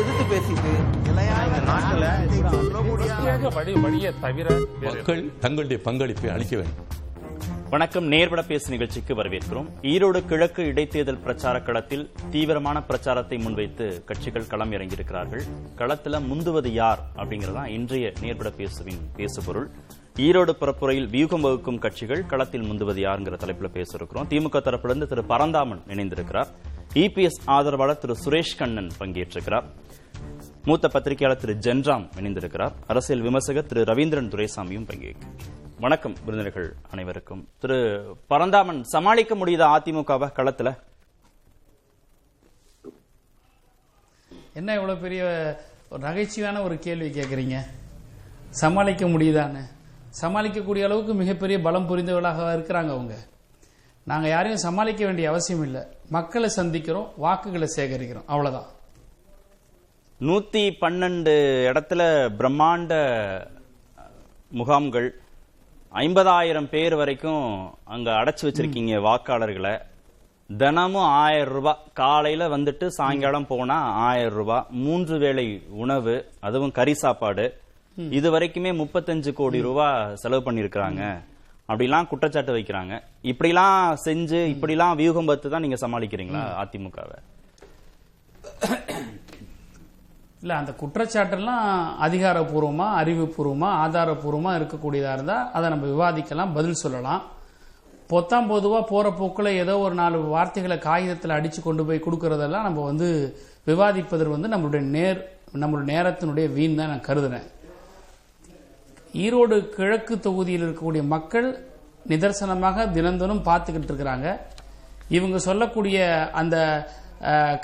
எதிர்த்து பேசிட்டு மக்கள் தங்களுடைய பங்களிப்பை அளிக்க வேண்டும். வணக்கம், நேர்பட பேசு நிகழ்ச்சிக்கு வரவேற்கிறோம். ஈரோடு கிழக்கு இடைத்தேர்தல் பிரச்சார களத்தில் தீவிரமான பிரச்சாரத்தை முன்வைத்து கட்சிகள் களம் இறங்கியிருக்கிறார்கள். களத்தில் முந்துவது யார் அப்படிங்கறதான் இன்றைய நேர்பட பேசுவின் பேசுபொருள். ஈரோடு பரப்புரையில் வியூகம் வகுக்கும் கட்சிகள் களத்தில் முந்துவது யாருங்கிற தலைப்பில் பேச இருக்கிறோம். திமுக தரப்பிலிருந்து திரு பரந்தாமன் இணைந்திருக்கிறார். இபிஎஸ் ஆதரவாளர் திரு சுரேஷ் கண்ணன் பங்கேற்றிருக்கிறார். மூத்த பத்திரிகையாளர் திரு ஜென்ராம் இணைந்திருக்கிறார். அரசியல் விமர்சகர் திரு ரவீந்திரன் துரைசாமியும் பங்கேற்கிறார். வணக்கம் விருந்தினர்கள் அனைவருக்கும். திரு பரந்தாமன், சமாளிக்க முடியாத அதிமுகவை களத்துல என்ன இவ்வளவு பெரிய ஒரு நகைச்சுவையான ஒரு கேள்வி கேட்கறீங்க? சமாளிக்க முடியுதான்னு சமாளிக்கக்கூடிய அளவுக்கு மிகப்பெரிய பலம் புரிந்தவர்களாக இருக்கிறாங்க அவங்க. நாங்க யாரையும் சமாளிக்க வேண்டிய அவசியம் இல்லை. மக்களை சந்திக்கிறோம், வாக்குகளை சேகரிக்கிறோம், அவ்வளவுதான். 112 இடத்துல பிரம்மாண்ட முகாம்கள், 50,000 பேர் வரைக்கும் அங்க அடைச்சு வச்சிருக்கீங்க வாக்காளர்களை. தினமும் 1,000 ரூபாய், காலையில வந்துட்டு சாயங்காலம் போனா 1,000 ரூபாய், 3 வேளை உணவு, அதுவும் கறி சாப்பாடு. இது வரைக்குமே 35 கோடி ரூபாய் செலவு பண்ணிருக்கிறாங்க அப்படிலாம் குற்றச்சாட்டு வைக்கிறாங்க. இப்படிலாம் செஞ்சு இப்படிலாம் வியூகம் பார்த்து தான் நீங்க சமாளிக்கிறீங்களா அதிமுகவை? இல்லை, அந்த குற்றச்சாட்டெல்லாம் அதிகாரப்பூர்வமாக, அறிவுபூர்வமாக, ஆதாரப்பூர்வமாக இருக்கக்கூடியதாக இருந்தால் அதை நம்ம விவாதிக்கலாம், பதில் சொல்லலாம். பொத்தாம் பொதுவாக போகிற போக்கில் ஏதோ ஒரு 4 வார்த்தைகளை காகிதத்தில் அடித்து கொண்டு போய் கொடுக்கறதெல்லாம் நம்ம விவாதிப்பதற்கு நம்மளுடைய நேரத்தினுடைய வீண் தான் நான் கருதுறேன். ஈரோடு கிழக்கு தொகுதியில் இருக்கக்கூடிய மக்கள் நிதர்சனமாக தினந்தோறும் பார்த்துக்கிட்டு இருக்கிறாங்க. இவங்க சொல்லக்கூடிய அந்த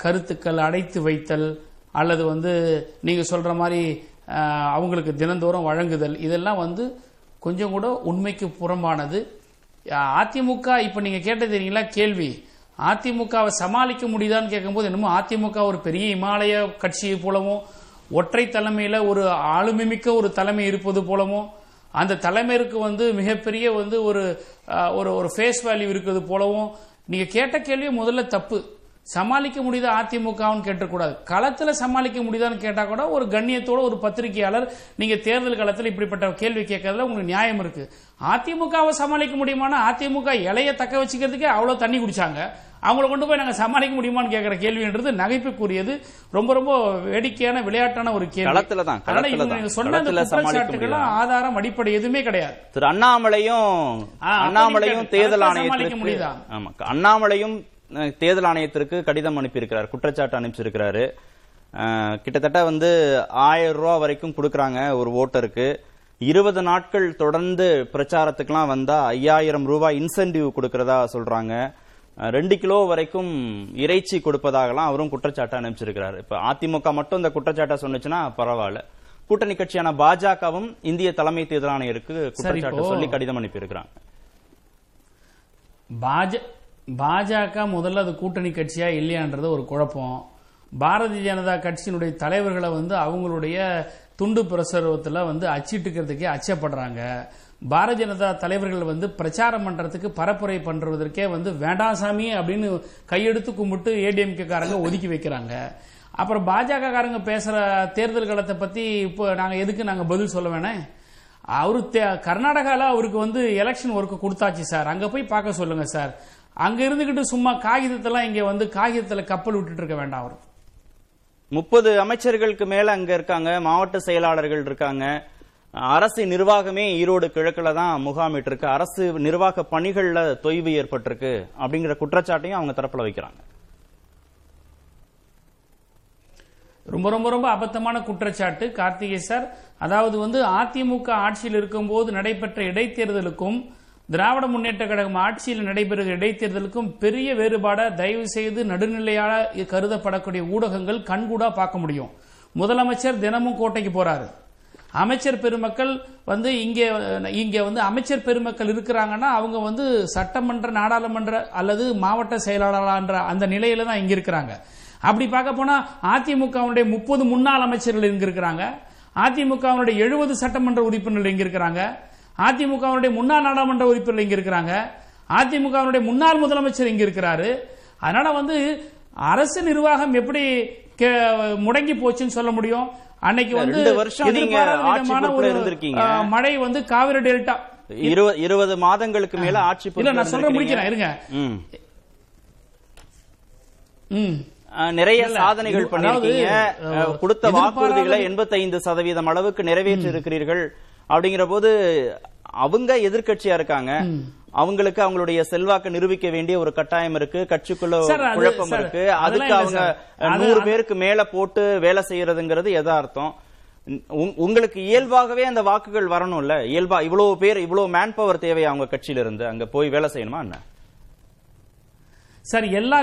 கருத்துக்கள், அடைத்து வைத்தல், அல்லது நீங்க சொல்ற மாதிரி அவங்களுக்கு தினந்தோறும் வழங்குதல், இதெல்லாம் கொஞ்சம் கூட உண்மைக்கு புறம்பானது. அதிமுக இப்ப நீங்க கேட்டதுங்களா கேள்வி, அதிமுகவை சமாளிக்க முடியுதான்னு கேட்கும்போது என்னமோ அதிமுக ஒரு பெரிய இமாலய கட்சியை போலவும், ஒற்றை தலைமையில ஒரு ஆளுமைமிக்க ஒரு தலைமை இருப்பது போலவும், அந்த தலைமைக்கு மிகப்பெரிய ஒரு ஒரு ஃபேஸ் வேல்யூ இருக்கிறது போலவும் நீங்க கேட்ட கேள்வி முதல்ல தப்பு. சமாளிக்க முடியுதா அதிமுகவுன்னு கேட்டக்கூடாது, களத்துல சமாளிக்க முடியுதான்னு கேட்டா கூட ஒரு கண்ணியத்தோட ஒரு பத்திரிகையாளர் நீங்க தேர்தல் காலத்தில் இப்படிப்பட்ட கேள்வி கேட்கறதுல உங்களுக்கு நியாயம் இருக்கு. அதிமுகவை சமாளிக்க முடியுமானா அதிமுக இலைய தக்க வச்சுக்கிறதுக்கே அவ்வளவு தண்ணி குடிச்சாங்க. அவங்களை கொண்டு போய் நாங்க சமாளிக்க முடியுமான்னு கேட்கிற கேள்வின்றது நகைப்புக்குரியது, ரொம்ப ரொம்ப வேடிக்கையான விளையாட்டான ஒரு கேள்வி. சொன்ன குற்றச்சாட்டுகள் ஆதாரம் அடிப்படை எதுவுமே கிடையாது. திரு அண்ணாமலையும் தேர்தல் ஆணையம் முடியுதா? அண்ணாமலையும் தேர்தல் ஆணையத்திற்கு கடிதம் அனுப்பியிருக்கிறார், குற்றச்சாட்டு அனுப்பிச்சிருக்கிறாரு. கிட்டத்தட்ட 1,000 ரூபாய் வரைக்கும் கொடுக்கறாங்க ஒரு ஓட்டருக்கு. 20 நாட்கள் தொடர்ந்து பிரச்சாரத்துக்குலாம் வந்தா 5,000 ரூபாய் இன்சென்டிவ் கொடுக்கறதா சொல்றாங்க. 2 கிலோ வரைக்கும் இறைச்சி கொடுப்பதாகலாம் அவரும் குற்றச்சாட்டு அனுப்பிச்சிருக்கிறாரு. இப்ப அதிமுக மட்டும் இந்த குற்றச்சாட்டை சொன்னுச்சுன்னா பரவாயில்ல, கூட்டணி கட்சியான பாஜகவும் இந்திய தலைமை தேர்தல் ஆணையருக்கு குற்றச்சாட்டு சொல்லி கடிதம் அனுப்பியிருக்கிறாங்க. பாஜக முதல்ல அது கூட்டணி கட்சியா இல்லையான்றது ஒரு குழப்பம். பாரதிய ஜனதா கட்சியினுடைய தலைவர்களை அவங்களுடைய துண்டு பிரசுரத்தில் அச்சிட்டுக்கிறதுக்கே அச்சப்படுறாங்க. பாரதிய ஜனதா தலைவர்கள் பிரச்சாரம் பண்றதுக்கு, பரப்புரை பண்றதற்கே வேண்டாசாமி அப்படின்னு கையெடுத்து கும்பிட்டு ஏடிஎம்கே காரங்க ஒதுக்கி வைக்கிறாங்க. அப்புறம் பாஜக காரங்க பேசுற தேர்தல் களத்தை பத்தி இப்போ எதுக்கு பதில் சொல்ல வேணேன்? அவரு கர்நாடகால அவருக்கு எலெக்ஷன் ஒர்க் கொடுத்தாச்சு சார், அங்க போய் பார்க்க சொல்லுங்க சார். அங்க இருந்துகிட்டு சும்மா காகிதத்தெல்லாம் இங்க காகிதத்துல கப்பல் விட்டுட்டு இருக்க வேண்டாம். அவர் 30 அமைச்சர்களுக்கு மேல அங்க இருக்காங்க, மாவட்ட செயலாளர்கள் இருக்காங்க. அரசு நிர்வாகமே ஈரோடு கிழக்குல தான் முகாமிட்டு இருக்கு, அரசு நிர்வாக பணிகள்ல தொய்வு ஏற்பட்டிருக்கு அப்படிங்கிற குற்றச்சாட்டையும் அவங்க தரப்புல வைக்கிறாங்க. ரொம்ப ரொம்ப ரொம்ப அபத்தமான குற்றச்சாட்டு கார்த்திகே சார். அதாவது அதிமுக ஆட்சியில் இருக்கும் போது நடைபெற்ற இடைத்தேர்தலுக்கும் திராவிட முன்னேற்ற கழகம் ஆட்சியில் நடைபெறுகிற இடைத்தேர்தலுக்கும் பெரிய வேறுபாட தயவு செய்து நடுநிலையாக கருதப்படக்கூடிய ஊடகங்கள் கண்கூடா பார்க்க முடியும். முதலமைச்சர் தினமும் கோட்டைக்கு போறாரு, அமைச்சர் பெருமக்கள் இங்க அமைச்சர் பெருமக்கள் இருக்கிறாங்கன்னா அவங்க சட்டமன்ற, நாடாளுமன்ற அல்லது மாவட்ட செயலாளர் அந்த நிலையில தான் இங்க இருக்கிறாங்க. அப்படி பார்க்க போனா அதிமுகவுடைய 30 முன்னாள் அமைச்சர்கள் இங்க இருக்கிறாங்க, அதிமுகவுடைய 70 சட்டமன்ற உறுப்பினர்கள் இங்க இருக்கிறாங்க, அதிமுகவுடைய முன்னாள் நாடாளுமன்ற உறுப்பினர் இங்க இருக்கிறாங்க, அதிமுகவுடைய முன்னாள் முதலமைச்சர் இங்க இருக்கிறாரு. அதனால அரசு நிர்வாகம் எப்படி முடங்கி போச்சுன்னு சொல்ல முடியும்? அன்னைக்கு வந்து மழை வந்து காவிரி டெல்டா 20 மாதங்களுக்கு மேல ஆட்சி நான் சொல்ல முடிக்கிறேன், இருங்க. நிறைய சாதனைகள் பண்ணிருக்கீங்க, கொடுத்த வாக்குறுதிகளை 85% அளவுக்கு நிறைவேற்றி இருக்கிறீர்கள். அப்படிங்கிற போது அவங்க எதிர்கட்சியா இருக்காங்க, அவங்களுக்கு அவங்களுடைய செல்வாக்க நிரூபிக்க வேண்டிய ஒரு கட்டாயம் இருக்கு, கட்சிக்குள்ள குழப்பம் இருக்கு. அதுக்கு அவங்க 100 பேருக்கு மேல போட்டு வேலை செய்யறதுங்கிறது எதார்த்தம். உங்களுக்கு இயல்பாகவே அந்த வாக்குகள் வரணும்ல, இயல்பா இவ்வளவு பேர் இவ்வளவு மேன் பவர் தேவை அவங்க கட்சியில இருந்து அங்க போய் வேலை செய்யணுமா என்ன? சார் எல்லா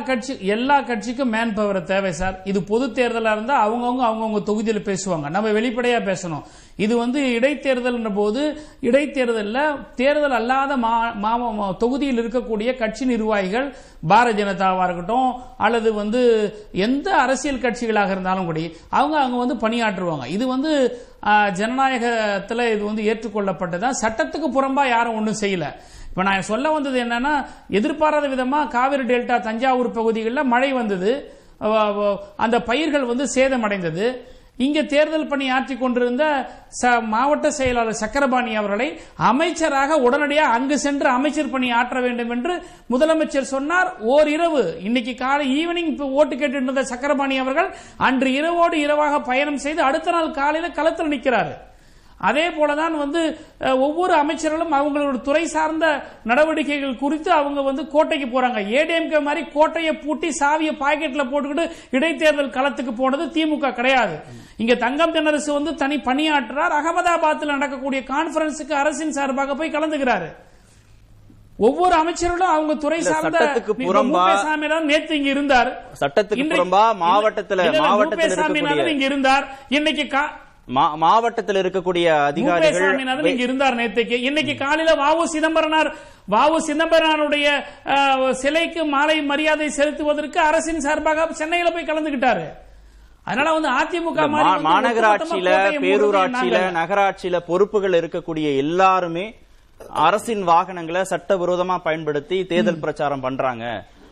கட்சிக்கும் மேன் பவர் தேவை சார். இது பொது தேர்தலா இருந்தா அவங்கவுங்க தொகுதியில் பேசுவாங்க, நம்ம வெளிப்படையா பேசணும். இது வந்து இடைத்தேர்தல் போது இடைத்தேர்தலில் தேர்தல் அல்லாத தொகுதியில் இருக்கக்கூடிய கட்சி நிர்வாகிகள், பாரதிய ஜனதாவா இருக்கட்டும் அல்லது வந்து எந்த அரசியல் கட்சிகளாக இருந்தாலும் கூட அவங்க அங்க வந்து பணியாற்றுவாங்க. இது வந்து ஜனநாயகத்தில் இது வந்து ஏற்றுக்கொள்ளப்பட்டதான். சட்டத்துக்கு புறம்பா யாரும் ஒன்றும் செய்யல. இப்ப நான் சொல்ல வந்தது என்னன்னா, எதிர்பாராத விதமா காவிரி டெல்டா தஞ்சாவூர் பகுதிகளில் மழை வந்தது, அந்த பயிர்கள் வந்து சேதமடைந்தது. இங்கே தேர்தல் பணி ஆற்றிக் கொண்டிருந்த மாவட்ட செயலாளர் சக்கரபாணி அவர்களை அமைச்சராக உடனடியாக அங்கு சென்று அமைச்சர் பணி ஆற்ற வேண்டும் என்று முதலமைச்சர் சொன்னார். ஓரிரவு, இன்னைக்கு காலை ஈவினிங் ஓட்டு கேட்டிருந்த சக்கரபாணி அவர்கள் அன்று இரவோடு இரவாக பயணம் செய்து அடுத்த நாள் காலையில் களத்தில் நிற்கிறார். அதே போலதான் வந்து ஒவ்வொரு அமைச்சர்களும் அவங்களோட துறை சார்ந்த நடவடிக்கைகள் குறித்து அவங்க வந்து கோட்டைக்கு போறாங்க. ஏடிஎம்கே மாதிரி கோட்டையை பூட்டி சாவியை பாக்கெட்ல போட்டுக்கிட்டு இடைத்தேர்தல் களத்துக்கு போனது திமுக கிடையாது. இங்க தங்கம் தென்னரசு வந்து தனி பணியாற்றார், அகமதாபாத்தில் நடக்கக்கூடிய கான்பரன்ஸுக்கு அரசின் சார்பாக போய் கலந்துகிறாரு. ஒவ்வொரு அமைச்சர்களும் அவங்க துறை சார்ந்த சாமிநாதன் நேற்று இங்க இருந்தார், சட்டத்துக்கு புறம்பா மாவட்டத்தில் சாமிநாதன் இங்க இருந்தார், இன்னைக்கு மாவட்டத்தில் இருக்கக்கூடிய அதிகாரிகள் இங்க இருந்தார். நேற்றைக்கு இன்னைக்கு காலையில வ.உ. சிதம்பரனாருடைய சிலைக்கு மாலை மரியாதை செலுத்துவதற்கு அரசின் சார்பாக சென்னையில போய் கலந்துகிட்டாரு. அதனால வந்து அதிமுக மாநகராட்சியில, பேரூராட்சியில, நகராட்சியில பொறுப்புகள் இருக்கக்கூடிய எல்லாருமே அரசின் வாகனங்களை சட்டவிரோதமா பயன்படுத்தி தேர்தல் பிரச்சாரம் பண்றாங்க.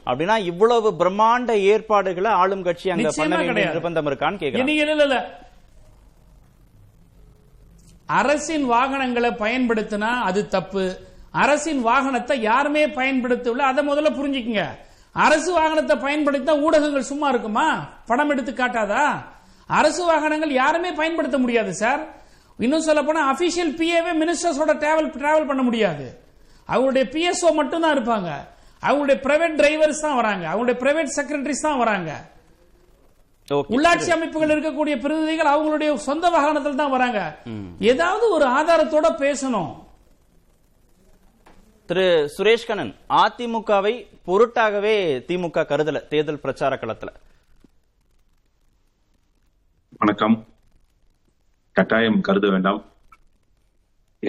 அப்படின்னா இவ்வளவு பிரம்மாண்ட ஏற்பாடுகளை ஆளும் கட்சி அங்க பண்ண வேண்டிய நிர்பந்தம் இருக்கான்னு கேக்குறாங்க. அரசின் வாகனங்களை பயன்படுத்தினா அது தப்பு. அரசின் வாகனத்தை யாருமே பயன்படுத்தவில்லை, அதை முதல்ல புரிஞ்சுக்குங்க. அரசு வாகனத்தை பயன்படுத்தினா ஊடகங்கள் சும்மா இருக்குமா? படம் எடுத்து காட்டாதா? அரசு வாகனங்கள் யாருமே பயன்படுத்த முடியாது சார். இன்னும் சொல்ல போனா அபிஷியல் பிஏவே மினிஸ்டர்ஸோட டிராவல் பண்ண முடியாது. அவங்களுடைய பிஎஸ்ஓ மட்டும் தான் இருப்பாங்க, அவங்களுடைய பிரைவேட் டிரைவர்ஸ் தான் வராங்க, அவங்களுடைய பிரைவேட் செக்ரட்டரிஸ் தான் வராங்க. உள்ளாட்சி அமைப்புகள் இருக்கக்கூடிய பிரதிநிதிகள் அவங்களுடைய சொந்த வாகனத்தில் தான் வராங்க. ஏதாவது ஒரு ஆதாரத்தோட பேசணும். திரு சுரேஷ் கண்ணன், அதிமுகவை பொருட்டாகவே திமுக கருதல தேர்தல் பிரச்சார களத்துல. வணக்கம். கட்டாயம் கருத வேண்டாம்.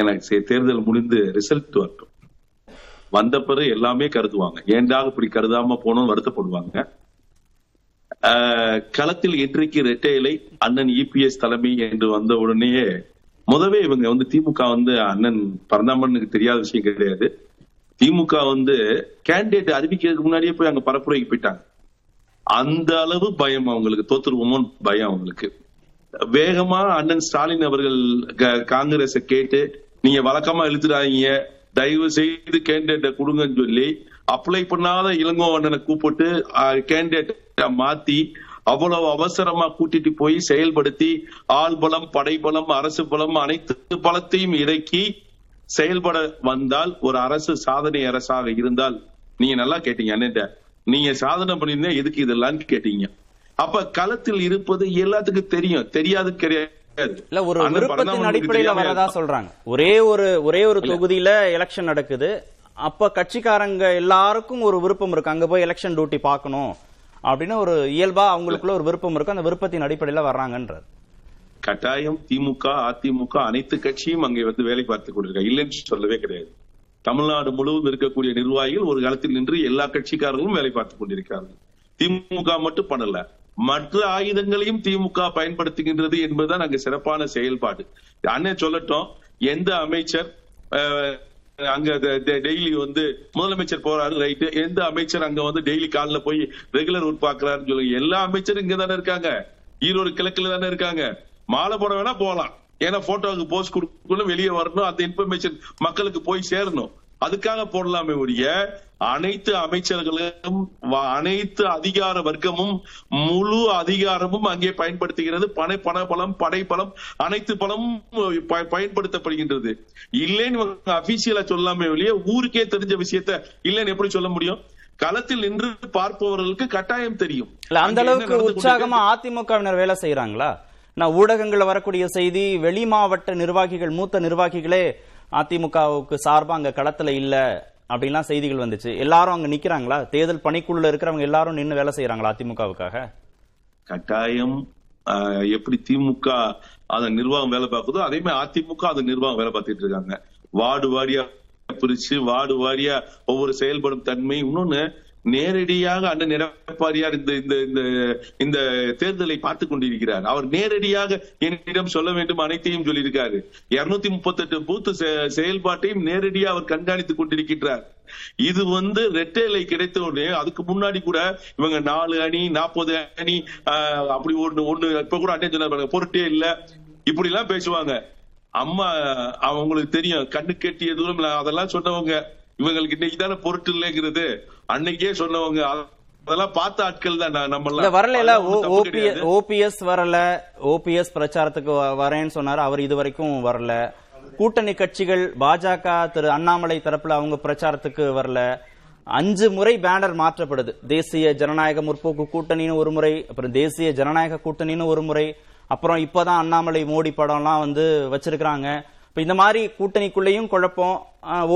எனக்கு தேர்தல் முடிந்து ரிசல்ட் வரட்டும், வந்த பிறகு எல்லாமே கருதுவாங்க. ஏண்டா இப்படி கருதாம போனோம் வருத்தப்படுவாங்க. களத்தில் இன்றைக்கு இரட்டை இலை அண்ணன் இபிஎஸ் தலைமை என்று வந்த உடனே முதவே இவங்க வந்து திமுக வந்து அண்ணன் பரந்தாமனுக்கு தெரியாத விஷயம் கிடையாது. திமுக வந்து கேண்டிடேட் அறிவிக்கிறதுக்கு முன்னாடியே போய் அங்க பரப்புரைக்கு போயிட்டாங்க. அந்த அளவு பயம் அவங்களுக்கு, தோத்துருவோமோன்னு பயம் அவங்களுக்கு. வேகமா அண்ணன் ஸ்டாலின் அவர்கள் காங்கிரஸை கேட்டு, நீங்க வழக்கமா இழுத்துறாங்க, தயவு செய்து கேண்டிடேட்டை கொடுங்கன்னு சொல்லி அப்ளை பண்ணாத இளங்கோவண்ணனை கூப்பிட்டு கேண்டிடேட்டை மாத்தி அவ்வளவு அவசரமா கூட்டிட்டு போய் செயல்படுத்தி ஆள் பலம், படைபலம், அரசு பலம் அனைத்து பலத்தையும் இறக்கி செயல்பட வந்தால் ஒரு அரசு சாதனை அரசாக இருந்தால், நீங்க நல்லா கேட்டீங்க அண்ணன், நீங்க சாதனை பண்ணிருந்தா எதுக்கு இதெல்லாம் கேட்டீங்க. அப்ப களத்தில் இருப்பது எல்லாத்துக்கும் தெரியும், தெரியாது கிடையாது. ஒரே ஒரு தொகுதியில எலெக்ஷன் நடக்குது, அப்ப கட்சிக்காரங்க எல்லாருக்கும் ஒரு விருப்பம் இருக்கு, அங்க போய் எலெக்ஷன் டியூட்டி பார்க்கணும் அப்படின்னு ஒரு இயல்பா அவங்களுக்குள்ள ஒரு விருப்பம் இருக்கு. அந்த விருப்பத்தின் அடிப்படையில வர்றாங்கன்றது கட்டாயம். திமுக அதிமுக அனைத்து கட்சியும் அங்கே வந்து வேலை பார்த்துக் கொண்டிருக்காங்க, இல்லைன்னு சொல்லவே கிடையாது. தமிழ்நாடு முழுவதும் இருக்கக்கூடிய நிர்வாகிகள் ஒரு காலத்தில் நின்று எல்லா கட்சிக்காரர்களும் வேலை பார்த்துக் கொண்டிருக்கார்கள். திமுக மட்டும் பண்ணல, மற்ற ஆயுதங்களையும் திமுக பயன்படுத்துகின்றது என்பதுதான் அங்கு சிறப்பான செயல்பாடு. அண்ணன் சொல்லட்டும், எந்த அமைச்சர் அங்க டெய்லி வந்து முதலமைச்சர் போறாரு, ரைட்டு. எந்த அமைச்சர் அங்க வந்து டெய்லி காலையில போய் ரெகுலர் ஒர்க் பாக்குறாருன்னு சொல்லி எல்லா அமைச்சரும் இங்க தானே இருக்காங்க, ஈரோடு கிழக்குல தானே இருக்காங்க. மாலை போட வேணா போகலாம், ஏன்னா போட்டோவுக்கு போஸ்ட் கொடுக்கணும், வெளியே வரணும், அந்த இன்ஃபர்மேஷன் மக்களுக்கு போய் சேரணும், அதுக்காக போடலாமே ஒழிய அனைத்து அமைச்சர்களும் அனைத்து அதிகார வர்க்கமும் முழு அதிகாரமும் அங்கே பயன்படுத்துகிறது. பணபலம், படைபலம், அனைத்து பலமும் பயன்படுத்தப்படுகின்றது. இல்லைன்னு அபிஷியலா சொல்லாமே ஒழிய ஊருக்கே தெரிஞ்ச விஷயத்த இல்லைன்னு எப்படி சொல்ல முடியும்? களத்தில் நின்று பார்ப்பவர்களுக்கு கட்டாயம் தெரியும். அந்த அளவுக்கு உற்சாகமா அதிமுகவினர் வேலை செய்யறாங்களா? நான் ஊடகங்கள் வரக்கூடிய செய்தி, வெளி மாவட்ட நிர்வாகிகள், மூத்த நிர்வாகிகளே அதிமுகவுக்கு சார்பா அங்க களத்துல இல்ல அப்படின்லாம் செய்திகள் வந்துச்சு. எல்லாரும் அங்க நிக்கிறாங்களா? தேர்தல் பணிக்குள்ள இருக்கிறவங்க எல்லாரும் நின்று வேலை செய்யறாங்களா அதிமுகவுக்காக? கட்டாயம். எப்படி திமுக அதன் நிர்வாகம் வேலை பார்க்குதோ அதே மாதிரி அதிமுக அதன் நிர்வாகம் வேலை பார்த்துட்டு இருக்காங்க. வார்டு வாரியா பிரிச்சு, வார்டு வாரியா ஒவ்வொரு செயல்படும் தன்மை. இன்னொன்னு, நேரடியாக அண்ணன் எடப்பாடியார் இந்த தேர்தலை பார்த்துக் கொண்டிருக்கிறார். அவர் நேரடியாக என்னிடம் சொல்ல வேண்டும் அனைத்தையும் சொல்லியிருக்காரு. 238 பூத்து செயல்பாட்டையும் நேரடியாக அவர் கண்காணித்துக் கொண்டிருக்கிறார். இது வந்து ரெட்டேலை கிடைத்த உடனே, அதுக்கு முன்னாடி கூட இவங்க 4 அணி 40 அணி அப்படி ஒண்ணு இப்ப கூட அட்டை சொன்னாங்க, பொருட்டே இல்ல, இப்படி எல்லாம் பேசுவாங்க. அம்மா அவங்களுக்கு தெரியும், கண்ணு கெட்டிய தூரம் அதெல்லாம் சொன்னவங்க. இவங்களுக்கு இன்னைக்கு தானே பொருட்டு இல்லைங்கிறது அன்னைக்கே சொன்னவங்க. அதெல்லாம் பார்த்த ஆட்கள் தான். நம்ம வரல, ஓபிஎஸ் வரல, ஓபிஎஸ் பிரச்சாரத்துக்கு வரேன்னு சொன்னாரு, அவர் இது வரைக்கும் வரல. கூட்டணி கட்சிகள் பாஜக, திரு அண்ணாமலை தரப்புல அவங்க பிரச்சாரத்துக்கு வரல. 5 முறை பேனர் மாற்றப்படுது. தேசிய ஜனநாயக முற்போக்கு கூட்டணின்னு ஒரு முறை, அப்புறம் தேசிய ஜனநாயக கூட்டணின்னு ஒரு முறை, அப்புறம் இப்பதான் அண்ணாமலை மோடி படம்லாம் வந்து வச்சிருக்கிறாங்க. இப்ப இந்த மாதிரி கூட்டணிக்குள்ளேயும் குழப்பம்,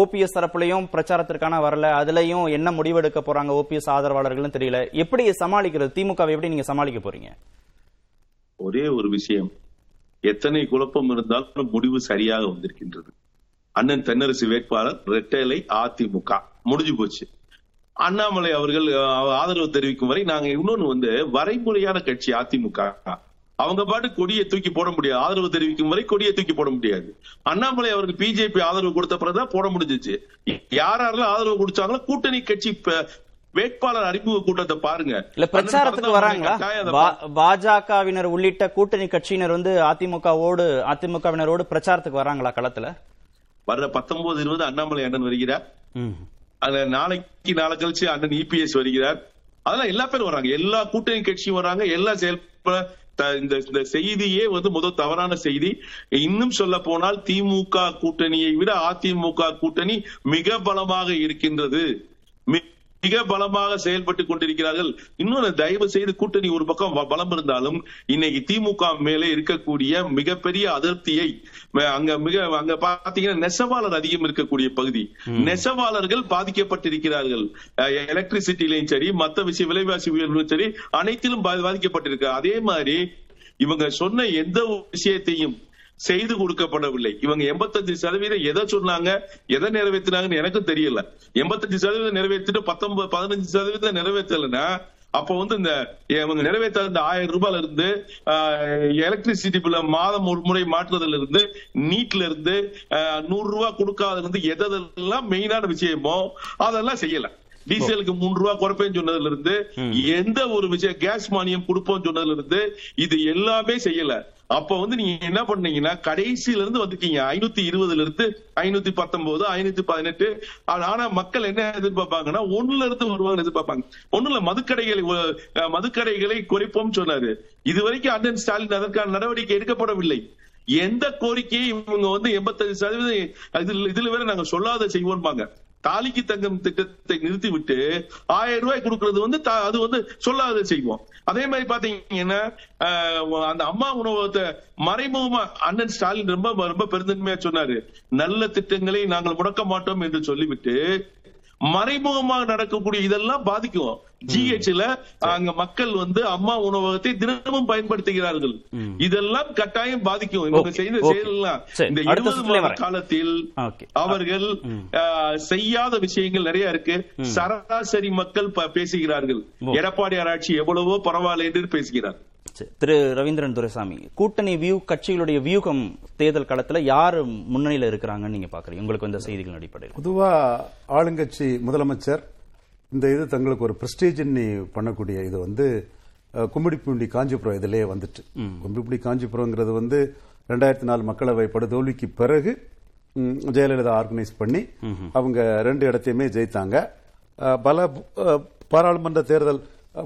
ஓபிஎஸ் தரப்புலையும் பிரச்சாரத்திற்கான வரல, அதுலயும் என்ன முடிவெடுக்க போறாங்க ஓபிஎஸ் ஆதரவாளர்கள் தெரியல. எப்படி சமாளிக்கிறது? திமுகவை எப்படி நீங்க சமாளிக்க போறீங்க? ஒரே ஒரு விஷயம், எத்தனை குழப்பம் இருந்தாலும் முடிவு சரியாக வந்திருக்கின்றது. அண்ணன் தென்னரசு வேட்பாளர் ரெட்டேலை அதிமுக முடிஞ்சு போச்சு. அண்ணாமலை அவர்கள் ஆதரவு தெரிவிக்கும் வரை நாங்க இன்னொன்னு வந்து வரைமுறையான கட்சி அதிமுக. அவங்க பாட்டு கொடியை தூக்கி போட முடியாது, ஆதரவு தெரிவிக்கும் வரை கொடியை தூக்கி போட முடியாது. அண்ணாமலை அவருக்கு பிஜேபி ஆதரவு கொடுத்த பிறகுதான் போட முடிஞ்சிச்சு. யாரெல்லாம் ஆதரவு கொடுத்தாங்களோ கூட்டணி கட்சி வேட்பாளர் அறிமுக கூட்டத்தை பாருங்க. இல்ல பிரச்சாரத்துக்கு வராங்களா பாஜகவினர் உள்ளிட்ட கூட்டணி கட்சியினர் வந்து அதிமுகவினரோடு பிரச்சாரத்துக்கு வராங்களா? களத்துல வர்ற 19-20 அண்ணாமலை அண்ணன் வருகிறார், நாளைக்கு நாளை கழிச்சு அண்ணன் இபிஎஸ் வருகிறார். அதெல்லாம் எல்லா பேரும் வராங்க, எல்லா கூட்டணி கட்சியும் வராங்க, எல்லா செயல்பட. இந்த செய்தியே வந்து முதல் தவறான செய்தி. இன்னும் சொல்ல போனால் திமுக கூட்டணியை விட அதிமுக கூட்டணி மிக பலமாக இருக்கின்றது, மிக பலமாக செயல்பட்டுக் கொண்டிருக்கிறார்கள். இன்னொன்று, தயவு செய்து கூட்டணி ஒரு பக்கம் பலம் இருந்தாலும் இன்னைக்கு திமுக மேலே இருக்கக்கூடிய மிகப்பெரிய அதிருப்தியை அங்க பாத்தீங்கன்னா நெசவாளர் அதிகம் இருக்கக்கூடிய பகுதி, நெசவாளர்கள் பாதிக்கப்பட்டிருக்கிறார்கள். எலக்ட்ரிசிட்டிலையும் சரி, மற்ற விலைவாசி உயர்வுகளும் சரி, அனைத்திலும் பாதிக்கப்பட்டிருக்க. அதே மாதிரி இவங்க சொன்ன எந்த விஷயத்தையும் செய்து கொடுக்கப்படவில்லை. இவங்க 85% எதை சொன்னாங்க, எதை நிறைவேற்றினாங்கன்னு எனக்கும் தெரியல. 85% நிறைவேற்றிட்டு 15% நிறைவேற்றலன்னா அப்ப வந்து இந்த இவங்க நிறைவேற்ற 1000 ரூபாயில இருந்து, எலக்ட்ரிசிட்டி பில்ல மாதம் ஒரு முறை மாற்றுறதுல இருந்து, நீட்ல இருந்து 100 ரூபாய் கொடுக்காதுல இருந்து, எதெல்லாம் மெயினான விஷயமோ அதெல்லாம் செய்யல. டீசலுக்கு 3 ரூபா குறைப்பேன்னு சொன்னதுல இருந்து, எந்த ஒரு விஷயம் கேஸ் மானியம் கொடுப்போம் சொன்னதுல இருந்து, இது எல்லாமே செய்யல. அப்ப வந்து நீங்க என்ன பண்ணீங்கன்னா கடைசியில இருந்து வந்துட்டீங்க 520 இருந்து 519, 518. ஆனா மக்கள் என்ன எதிர்பார்ப்பாங்கன்னா 1 இருந்து வருவாங்க எதிர்பார்ப்பாங்க. 1 மதுக்கடைகளை குறைப்போம் சொன்னாரு. இதுவரைக்கும் அண்ணன் ஸ்டாலின் அதற்கான நடவடிக்கை எடுக்கப்படவில்லை. எந்த கோரிக்கையை இவங்க வந்து 85% இதுல வேற நாங்க சொல்லாத செய்வோம்பாங்க. தாலிக்கு தங்கம் திட்டத்தை நிறுத்திவிட்டு 1000 ரூபாய் கொடுக்கறது வந்து அது வந்து சொல்லாத செய்வோம். அதே மாதிரி பாத்தீங்கன்னா அந்த அம்மா உணவகத்தை மறைமுகமா அண்ணன் ஸ்டாலின் ரொம்ப ரொம்ப பெருந்தன்மையா சொன்னாரு. நல்ல திட்டங்களை நாங்கள் முடக்க மாட்டோம் என்று சொல்லிவிட்டு மறைமுகமாக நடக்கக்கூடிய இதெல்லாம் பாதிக்கும். ஜிஹெச்ல அங்க மக்கள் வந்து அம்மா உணவகத்தை தினமும் பயன்படுத்துகிறார்கள். இதெல்லாம் கட்டாயம் பாதிக்கும். இவங்க செய்த செயலாம் இந்த 20 வருட காலத்தில் அவர்கள் செய்யாத விஷயங்கள் நிறைய இருக்கு. சராசரி மக்கள் பேசுகிறார்கள் எடப்பாடி ஆராய்ச்சி எவ்வளவோ பரவாயில்ல என்று பேசுகிறார். திரு ரவீந்திரன் துரைசாமி, கூட்டணி வியூ, கட்சிகளுடைய வியூகம் தேர்தல் களத்தில் யார் முன்னணியில் இருக்கிறாங்கன்னு நீங்க பாக்குறீங்க உங்களுக்கு இந்த செய்திகள் அடிப்படையில்? பொதுவா ஆளுங்கட்சி முதலமைச்சர் இந்த இது தங்களுக்கு ஒரு பிரஸ்டீஜ் பண்ணக்கூடிய இது கும்மிடிப்பூண்டி காஞ்சிபுரம் இதிலே வந்துட்டு. கும்மிடிப்பூண்டி காஞ்சிபுரம்ங்கிறது 2004 மக்களவை படுதோல்விக்கு பிறகு ஜெயலலிதா ஆர்கனைஸ் பண்ணி அவங்க 2 இடத்தையுமே ஜெயித்தாங்க. பல பாராளுமன்ற தேர்தல்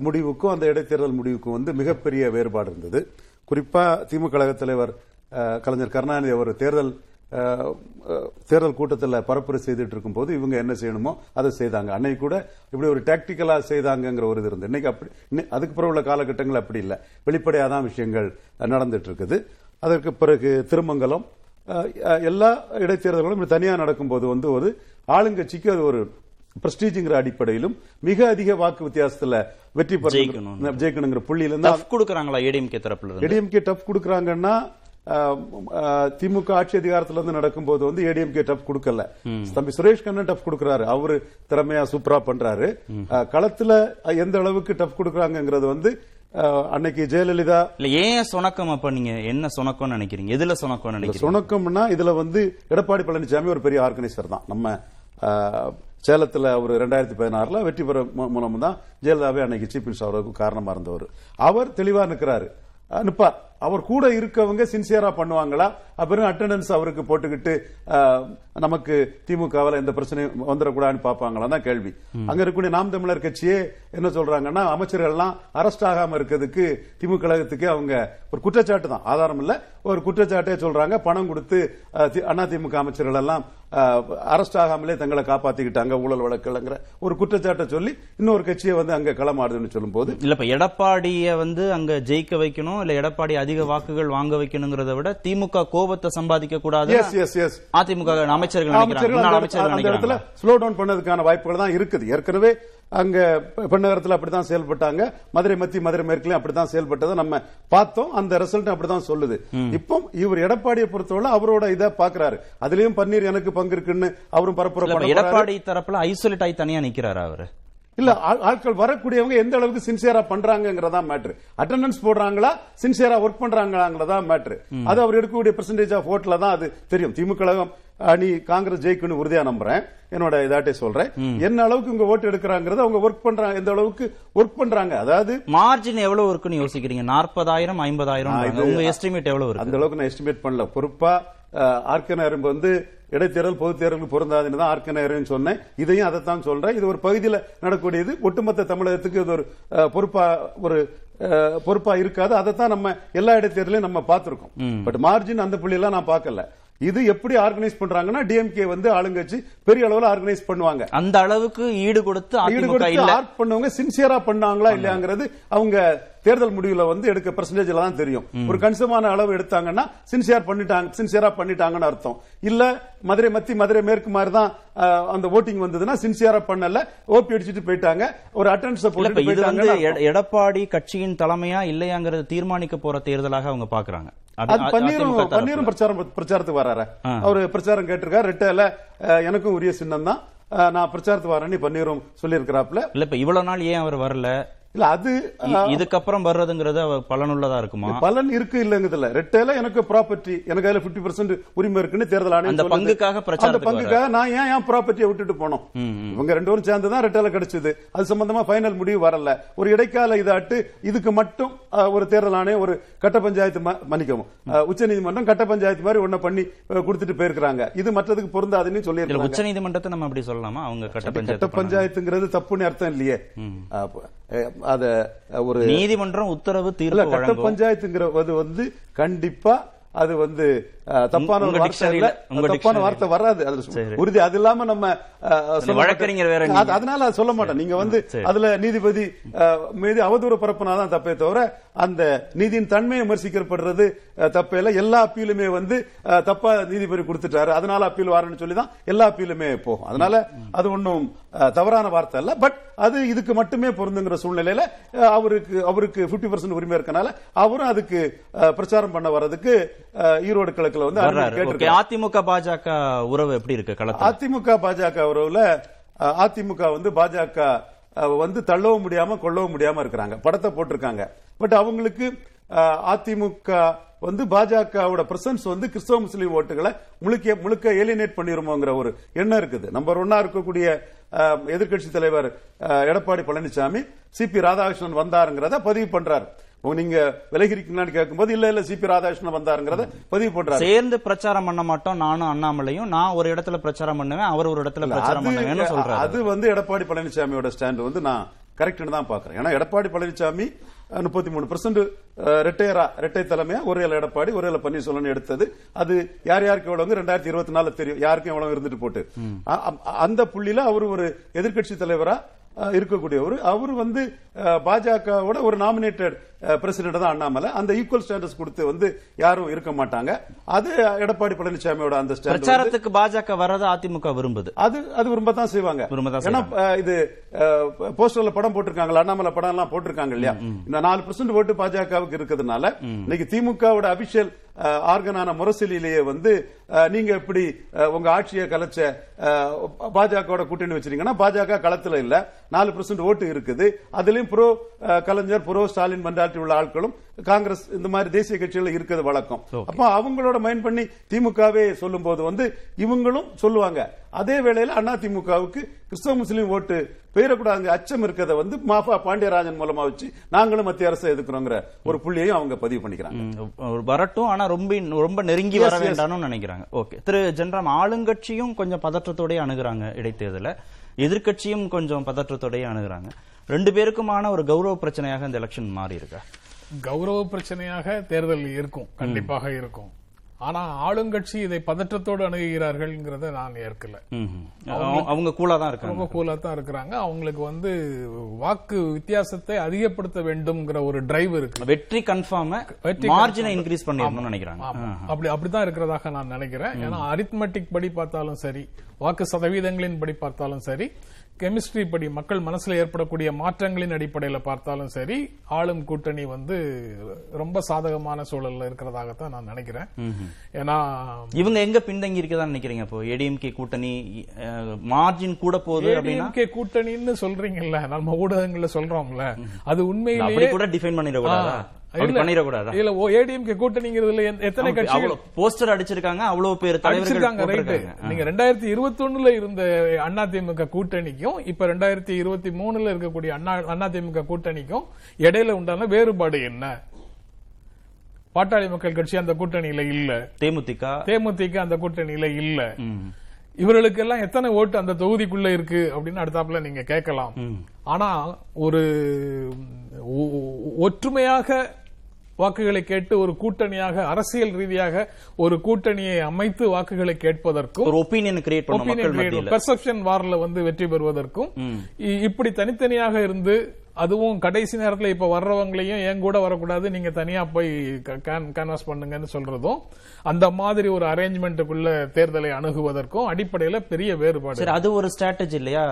முடிவுக்கும் அந்த இடைத்தேர்தல் முடிவுக்கும் மிகப்பெரிய வேறுபாடு இருந்தது. குறிப்பா திமுக கழக தலைவர் கலைஞர் கருணாநிதி அவர் தேர்தல் கூட்டத்தில் பரப்புரை செய்துட்டு இருக்கும் போது இவங்க என்ன செய்யணுமோ அதை செய்தாங்க. அன்னைக்கு கூட இப்படி ஒரு டாக்டிக்கலா செய்தாங்கிற ஒரு இது இருந்து, இன்னைக்கு அப்படி அதுக்கு பிறகு உள்ள காலகட்டங்கள் அப்படி இல்லை, வெளிப்படையாக தான் விஷயங்கள் நடந்துட்டு இருக்குது. அதற்கு பிறகு திருமங்கலம் எல்லா இடைத்தேர்தல்களும் தனியாக நடக்கும்போது ஒரு ஆளுங்கட்சிக்கு அது ஒரு பிரஸ்டீஜ்ங்கிற அடிப்படையிலும் மிக அதிக வாக்கு வித்தியாசத்தில் வெற்றி பெற ஜெயிக்கணுங்கிற புள்ளியில ஏடிஎம்கே டஃப் கொடுக்கறாங்கன்னா, திமுக ஆட்சி அதிகாரத்துல இருந்து நடக்கும்போது ஏடிஎம்கே டஃப் கொடுக்கல, தம்பி சுரேஷ் கண்ணன் டஃப் கொடுக்கிறாரு, அவரு திறமையா சூப்பரா பண்றாரு. களத்துல எந்த அளவுக்கு டஃப் கொடுக்கறாங்கிறது அன்னைக்கு ஜெயலலிதா இல்ல. ஏன் சொணக்கம்? அப்ப நீங்க என்ன சொணக்கம் நினைக்கிறீங்க? எதுல சொணக்கம் நினைக்கிறீங்க? சொணக்கம்னா இதுல எடப்பாடி பழனிசாமி ஒரு பெரிய ஆர்கனைசர் தான். நம்ம சேலத்தில் அவர் 2016 வெற்றி பெற மூலமா தான் ஜெயலலிதாவே அன்னைக்கு சீஃப் மினிஸ்டர் அவருக்கு காரணமா இருந்தவர். அவர் தெளிவா நிற்கிறாரு, நிற்பார். அவர் கூட இருக்கவங்க சின்சியரா பண்ணுவாங்களா? அப்புறம் அட்டெண்டன்ஸ் அவருக்கு போட்டுக்கிட்டு நமக்கு திமுகவில் எந்த பிரச்சனையும் வந்துடக்கூடாதுன்னு பார்ப்பாங்களா தான் கேள்வி. அங்க இருக்கக்கூடிய நாம் தமிழர் கட்சியே என்ன சொல்றாங்கன்னா, அமைச்சர்கள்லாம் அரெஸ்ட் ஆகாம இருக்கிறதுக்கு திமுக கழகத்துக்கு அவங்க ஒரு குற்றச்சாட்டு தான், ஆதாரம் இல்ல, ஒரு குற்றச்சாட்டே சொல்றாங்க, பணம் கொடுத்து அதிமுக அமைச்சர்கள் எல்லாம் அரெஸ்ட் ஆகாமலே தங்களை காப்பாத்திக்கிட்டாங்க ஊழல் வழக்குங்கிற ஒரு குற்றச்சாட்டை சொல்லி இன்னொரு கட்சியை அங்க களமாடுதுன்னு சொல்லும் போது இல்ல. இப்ப எடப்பாடியை அங்க ஜெயிக்க வைக்கணும், இல்ல எடப்பாடி அதிக வாக்குகள் வாங்க வைக்கணுங்கிறத விட திமுக கோபத்தை சம்பாதிக்க கூடாது, அதிமுக அமைச்சர்கள் ஸ்லோ டவுன் பண்ணதுக்கான வாய்ப்புகள் தான் இருக்குது. ஏற்கனவே அங்க பெண்ணகரத்தில் அப்படித்தான் செயல்பட்டாங்க, மதுரை மத்திய மதுரை மேற்கிலும் அப்படித்தான் செயல்பட்டதை நம்ம பார்த்தோம். அந்த ரிசல்ட் அப்படித்தான் சொல்லுது. இப்போ இவர் எடப்பாடியை பொறுத்தவரை அவரோட இதை பாக்குறாரு, அதுலயும் பன்னீர் எனக்கு பங்கு இருக்குன்னு அவரும் பரப்புற. எடப்பாடி தரப்புல ஐசோலேட் ஆகி தனியா நிக்கிறாரு அவரு. இல்ல, ஆட்கள் வரக்கூடியவங்க எந்த அளவுக்கு சின்சியரா பண்றாங்கிறதா மேட்ரு, அட்டெண்டன்ஸ் போடுறாங்களா சின்சியரா ஒர்க் பண்றாங்களா மேட்ரு. அது அவர் எடுக்கக்கூடிய பெர்சன்டேஜ் ஆஃப் ஓட்ல தான் அது தெரியும். திமுக அணி காங்கிரஸ் ஜெயிக்கணும் உறுதியா நம்புறேன், என்னோட இதாட்டே சொல்றேன். என்ன அளவுக்கு இங்க ஓட்டு எடுக்கிறாங்கிறத அவங்க ஒர்க் பண்றாங்க, எந்த அளவுக்கு ஒர்க் பண்றாங்க. அதாவது மார்ஜின் எவ்வளவு இருக்குன்னு யோசிக்கிறீங்க? 40,000 50,000 உங்க எஸ்டிமேட் எவ்வளவு இருக்கு? அந்த அளவுக்கு நான் எஸ்டிமேட் பண்ணல. பொறுப்பா ஆர்கனைசர் இடைத்தேர்தல் பொதுத் தேர்தலுக்கு பொருந்தாதுன்னு தான் ஆர்கனைசர் சொன்னேன், இதையும் அதைத்தான் சொல்றேன். இது ஒரு பகுதியில் நடக்கூடியது, ஒட்டுமொத்த தமிழகத்துக்கு இது ஒரு பொறுப்பா இருக்காது. அதைத்தான் நம்ம எல்லா இடைத்தேர்தலையும் நம்ம பார்த்திருக்கோம். பட் மார்ஜின் அந்த புள்ளியெல்லாம் நான் பார்க்கல. இது எப்படி ஆர்கனைஸ் பண்றாங்கன்னா, டிஎம்கே ஆளுங்கட்சி பெரிய அளவில் ஆர்கனைஸ் பண்ணுவாங்க, அந்த அளவுக்கு ஈடு கொடுத்து ஆர்க் பண்ணவங்க சின்சியரா பண்ணாங்களா இல்லையாங்கிறது அவங்க தேர்தல் முடிவுல எடுக்க பெர்சன்டேஜ்ல தான் தெரியும். ஒரு கணிசமான அளவு எடுத்தாங்கன்னா சின்சியரா பண்ணிட்டாங்கன்னு அர்த்தம். இல்ல மதுரை மத்தி மதுரை மேற்கு மாதிரி தான் அந்த ஓட்டிங் வந்ததுன்னா சின்சியரா பண்ணல, ஓபி அடிச்சுட்டு போயிட்டாங்க, ஒரு அட்டெண்டன்ஸ் போட்டு போயிட்டாங்க. எடப்பாடி கட்சியின் தலைமையா இல்லையாங்கிறது தீர்மானிக்க போற தேர்தலாக அவங்க பாக்குறாங்க. பன்னீரும் பிரச்சாரத்துக்கு வராரு, அவரு பிரச்சாரம் கேட்டிருக்காரு, ரெட்டல எனக்கும் உரிய சின்னம் தான், நான் பிரச்சாரத்துக்கு வரேன்னு பன்னீரும் சொல்லியிருக்கிறாப்ல. இல்ல இப்ப இவ்வளவு நாள் ஏன் அவர் வரல? இல்ல அது இதுக்கப்புறம் வர்றதுங்கிறது பலனுள்ளதா இருக்குமா? பலன் இருக்கு இல்லங்கிறதுல ரெட்டையில எனக்கு ப்ராப்பர்ட்டி, எனக்கு அதுல 50% உரிமை இருக்குன்னு தேர்தல் ஆணையம் அந்த பங்குக்காக நான் ஏன் ப்ராப்பர்ட்டியை விட்டுட்டு போனோம்? இவங்க 2 பேரும் சேர்ந்துதான் ரெட்டையில கிடைச்சது, அது சம்பந்தமா பைனல் முடிவு வரல. ஒரு இடைக்கால இதாட்டு இதுக்கு மட்டும் ஒரு தேர்தல் ஆணையம் ஒரு கட்ட பஞ்சாயத்து மன்னிக்கவும் உச்சநீதிமன்றம் கட்ட பஞ்சாயத்து மாதிரி ஒண்ணு பண்ணி கொடுத்துட்டு போயிருக்காங்க, இது மற்றதுக்கு பொருந்தாதுன்னு சொல்லியிருக்காங்க. உச்சநீதிமன்றத்தை நம்ம அப்படி சொல்லலாமா? அவங்க கட்ட பஞ்சாயத்துங்கிறது தப்புன்னு அர்த்தம் இல்லையே. அத ஒரு நீதிமன்றம் உத்தரவு தீர்ப்பு கட்ட பஞ்சாயத்துங்கிறது கண்டிப்பா அது தப்பான வார்த்தை வராது, உறுதி. அது இல்லாம நம்ம அதனால சொல்ல மாட்டோம். நீங்க அதுல நீதிபதி மீது அவதூறு பரப்புனாதான் தப்பே தவிர அந்த நீதியின் தன்மையை விமர்சிக்கப்படுறது தப்பையில. எல்லா அப்பீலுமே தப்பா நீதிபதி கொடுத்துட்டாரு, அதனால அப்பீல் வாரன்னு சொல்லிதான் எல்லா அப்பீலுமே போகும். அதனால அது ஒன்னும் தவறான வார்த்தை இல்ல. பட் அது இதுக்கு மட்டுமே பொருந்துங்கிற சூழ்நிலையில அவருக்கு 50% உரிமை இருக்கனால அவரும் அதுக்கு பிரச்சாரம் பண்ண வர்றதுக்கு ஈரோடு கிழக்குல அதிமுக பாஜக உறவு எப்படி இருக்கு? அதிமுக பாஜக உறவுல அதிமுக பாஜக தள்ளவும் முடியாம கொள்ளவும் முடியாம இருக்கிறாங்க, படத்தை போட்டிருக்காங்க. பட் அவங்களுக்கு அதிமுக வந்து பாஜகவோட பிரசன்ஸ் வந்து கிறிஸ்தவ முஸ்லீம் ஓட்டுகளை முழுக்க முழுக்க ஏலினேட் பண்ணிருமோங்கிற ஒரு எண்ணம் இருக்குது. நம்பர் 1 இருக்கக்கூடிய எதிர்க்கட்சி தலைவர் எடப்பாடி பழனிசாமி சிபி ராதாகிருஷ்ணன் வந்தாருங்கிறத பதிவு பண்றாரு. நீங்க விலகிருக்கீங்களான்னு கேட்கும்போது இல்ல இல்ல சிபி ராதாகிருஷ்ணன் வந்தாருங்கிறத பதிவு பண்றாரு. சேர்ந்து பிரச்சாரம் பண்ண மாட்டோம், நானும் அண்ணாமலையும், நான் ஒரு இடத்துல பிரச்சாரம் பண்ணுவேன், அவர் ஒரு இடத்துல பிரச்சாரம் பண்ணுவேன்னு சொல்றாரு. அது வந்து எடப்பாடி பழனிசாமியோட ஸ்டாண்ட் வந்து நான் கரெக்ட்னு தான் பாக்குறேன். ஏன்னா எடப்பாடி பழனிசாமி 33% இரட்டை தலைமையா ஒரே எடப்பாடி ஒரே பன்னீர்செல்வம் எடுத்தது. அது யார் யாருக்கு எவ்வளவு 2024 தெரியும், யாருக்கும் எவ்வளவு இருந்துட்டு போட்டு. அந்த புள்ளியில அவர் ஒரு எதிர்க்கட்சி தலைவரா இருக்கக்கூடியவர், அவர் வந்து பாஜகவோட ஒரு நாமினேட்டட் பிரசிடென்ட் தான் அண்ணாமலை. அந்த ஈக்குவல் ஸ்டாண்டர்ஸ் கொடுத்து வந்து யாரும் இருக்க மாட்டாங்க. அது எடப்பாடி பழனிசாமியோட அந்த ஸ்டாண்டர்ட். பிரச்சாரத்துக்கு பாஜக வர்றது அதிமுக விரும்புது, அது விரும்ப தான் செய்வாங்க. ஏன்னா இது போஸ்டர்ல படம் போட்டிருக்காங்களா, அண்ணாமலை படம் எல்லாம் போட்டிருக்காங்க இல்லையா. இந்த 4% ஓட்டு பாஜகவுக்கு இருக்கிறதுனால இன்னைக்கு திமுகவோட அபிஷியல் ஆர்கனான முரசிலேயே வந்து நீங்க எப்படி உங்க ஆட்சியை கலைச்ச பாஜகவோட கூட்டணி வச்சிருக்கீங்கன்னா பாஜக களத்துல இல்ல, 4% ஓட்டு இருக்குது. அதுலயும் புரோ கலைஞர் புரோ ஸ்டாலின் மண்டாட்டி உள்ள ஆட்களும் காங்கிரஸ் இந்த மாதிரி தேசிய கட்சிகள் இருக்கிறது வழக்கம். அப்ப அவங்களோட மைண்ட் பண்ணி திமுகவே சொல்லும் போது வந்து இவங்களும் சொல்லுவாங்க. அதே வேளையில் அண்ணா திமுகவுக்கு கிறிஸ்தவ முஸ்லீம் ஓட்டு பெயரக்கூடாது அச்சம் இருக்கிறத வந்து மாஃபா பாண்டியராஜன் மூலமா வச்சு நாங்களும் மத்திய அரசு எதிர்க்கிறோங்கிற ஒரு புள்ளியையும் அவங்க பதிவு பண்ணிக்கிறாங்க. வரட்டும், ஆனா ரொம்ப ரொம்ப நெருங்கி வர வேண்டாம்னு நினைக்கிறாங்க. ஓகே, திரு ஜென்ராம், ஆளுங்கட்சியும் கொஞ்சம் பதற்றத்தோடய அணுகிறாங்க இடைத்தேர்தல, எதிர்கட்சியும் கொஞ்சம் பதற்றத்தோடய அணுகிறாங்க. ரெண்டு பேருக்குமான ஒரு கௌரவ பிரச்சனையாக இந்த எலெக்ஷன் மாறி இருக்கா? கௌரவ பிரச்சனையாக தேர்தல் இருக்கும், கண்டிப்பாக இருக்கும். ஆனா ஆளுங்கட்சி இதை பதற்றத்தோடு அணுகுகிறார்கள் நான் ஏற்கல. அவங்க கூலா தான் இருக்காங்க, ரொம்ப கூலா தான் இருக்கிறாங்க. அவங்களுக்கு வந்து வாக்கு வித்தியாசத்தை அதிகப்படுத்த வேண்டும்ங்கிற ஒரு டிரைவ் இருக்கு. வெற்றி கன்ஃபார்ம், மார்ஜினை இன்க்ரீஸ் பண்ணணும்னு நினைக்கிறாங்க. அப்படிதான் இருக்கிறதாக நான் நினைக்கிறேன். ஏன்னா அரித்மெட்டிக் படி பார்த்தாலும் சரி, வாக்கு சதவீதங்களின் படி பார்த்தாலும் சரி, கெமிஸ்ட்ரி படி மக்கள் மனசுல ஏற்படக்கூடிய மாற்றங்களின் அடிப்படையில் பார்த்தாலும் சரி, ஆளும் கூட்டணி வந்து ரொம்ப சாதகமான சூழல்ல இருக்கிறதாகத்தான் நான் நினைக்கிறேன். ஏன்னா இவங்க எங்க பின்தங்கி இருக்கதான் நினைக்கிறீங்க? இப்போ ஏடிஎம்கே கூட்டணி மார்ஜின் கூட போகுது, ஏடிஎம்கே கூட்டணின்னு சொல்றீங்கல்ல, நம்ம ஊடகங்கள்ல சொல்றோம்ல, அது உண்மையிலேயே கூட டிஃபைன் பண்ணிடக்கூடாது. ஏடிஎம்கே கூட்டணிங்கிறதுல எத்தனை கட்சிகள் போஸ்டர் அடிச்சிருக்காங்க, அவ்வளவு பேர் தலைவர்கள் அடிச்சிருக்காங்க. நீங்க 2021 இருந்த அதிமுக கூட்டணிக்கும் இப்ப 2023 இருக்கக்கூடிய அதிமுக கூட்டணிக்கும் இடையில உண்டான வேறுபாடு என்ன? பாட்டாளி மக்கள் கட்சி அந்த கூட்டணியில இல்ல, தேமுதிக அந்த கூட்டணியில இல்ல. இவர்களுக்கு எல்லாம் எத்தனை ஓட்டு அந்த தொகுதிக்குள்ள இருக்கு அப்படின்னு அடுத்தாப்புல நீங்க கேட்கலாம். ஆனா ஒரு ஒற்றுமையாக வாக்குகளை கேட்டு ஒரு கூட்டணியாக அரசியல் ரீதியாக ஒரு கூட்டணியை அமைத்து வாக்குகளை கேட்பதற்கும் பெர்செப்ஷன் வார்ல வந்து வெற்றி பெறுவதற்கும் இப்படி தனித்தனியாக இருந்து, அதுவும் கடைசி நேரத்தில் இப்ப வர்றவங்களையும் என் கூட வரக்கூடாது, நீங்க தனியா போய் கேன்வாஸ் பண்ணுங்கன்னு சொல்றதும் அந்த மாதிரி ஒரு அரேஞ்ச்மெண்ட்டுக்குள்ள தேர்தலை அணுகுவதற்கும் அடிப்படையில பெரிய வேறுபாடு. அது ஒரு ஸ்ட்ராட்டஜி இல்லையா?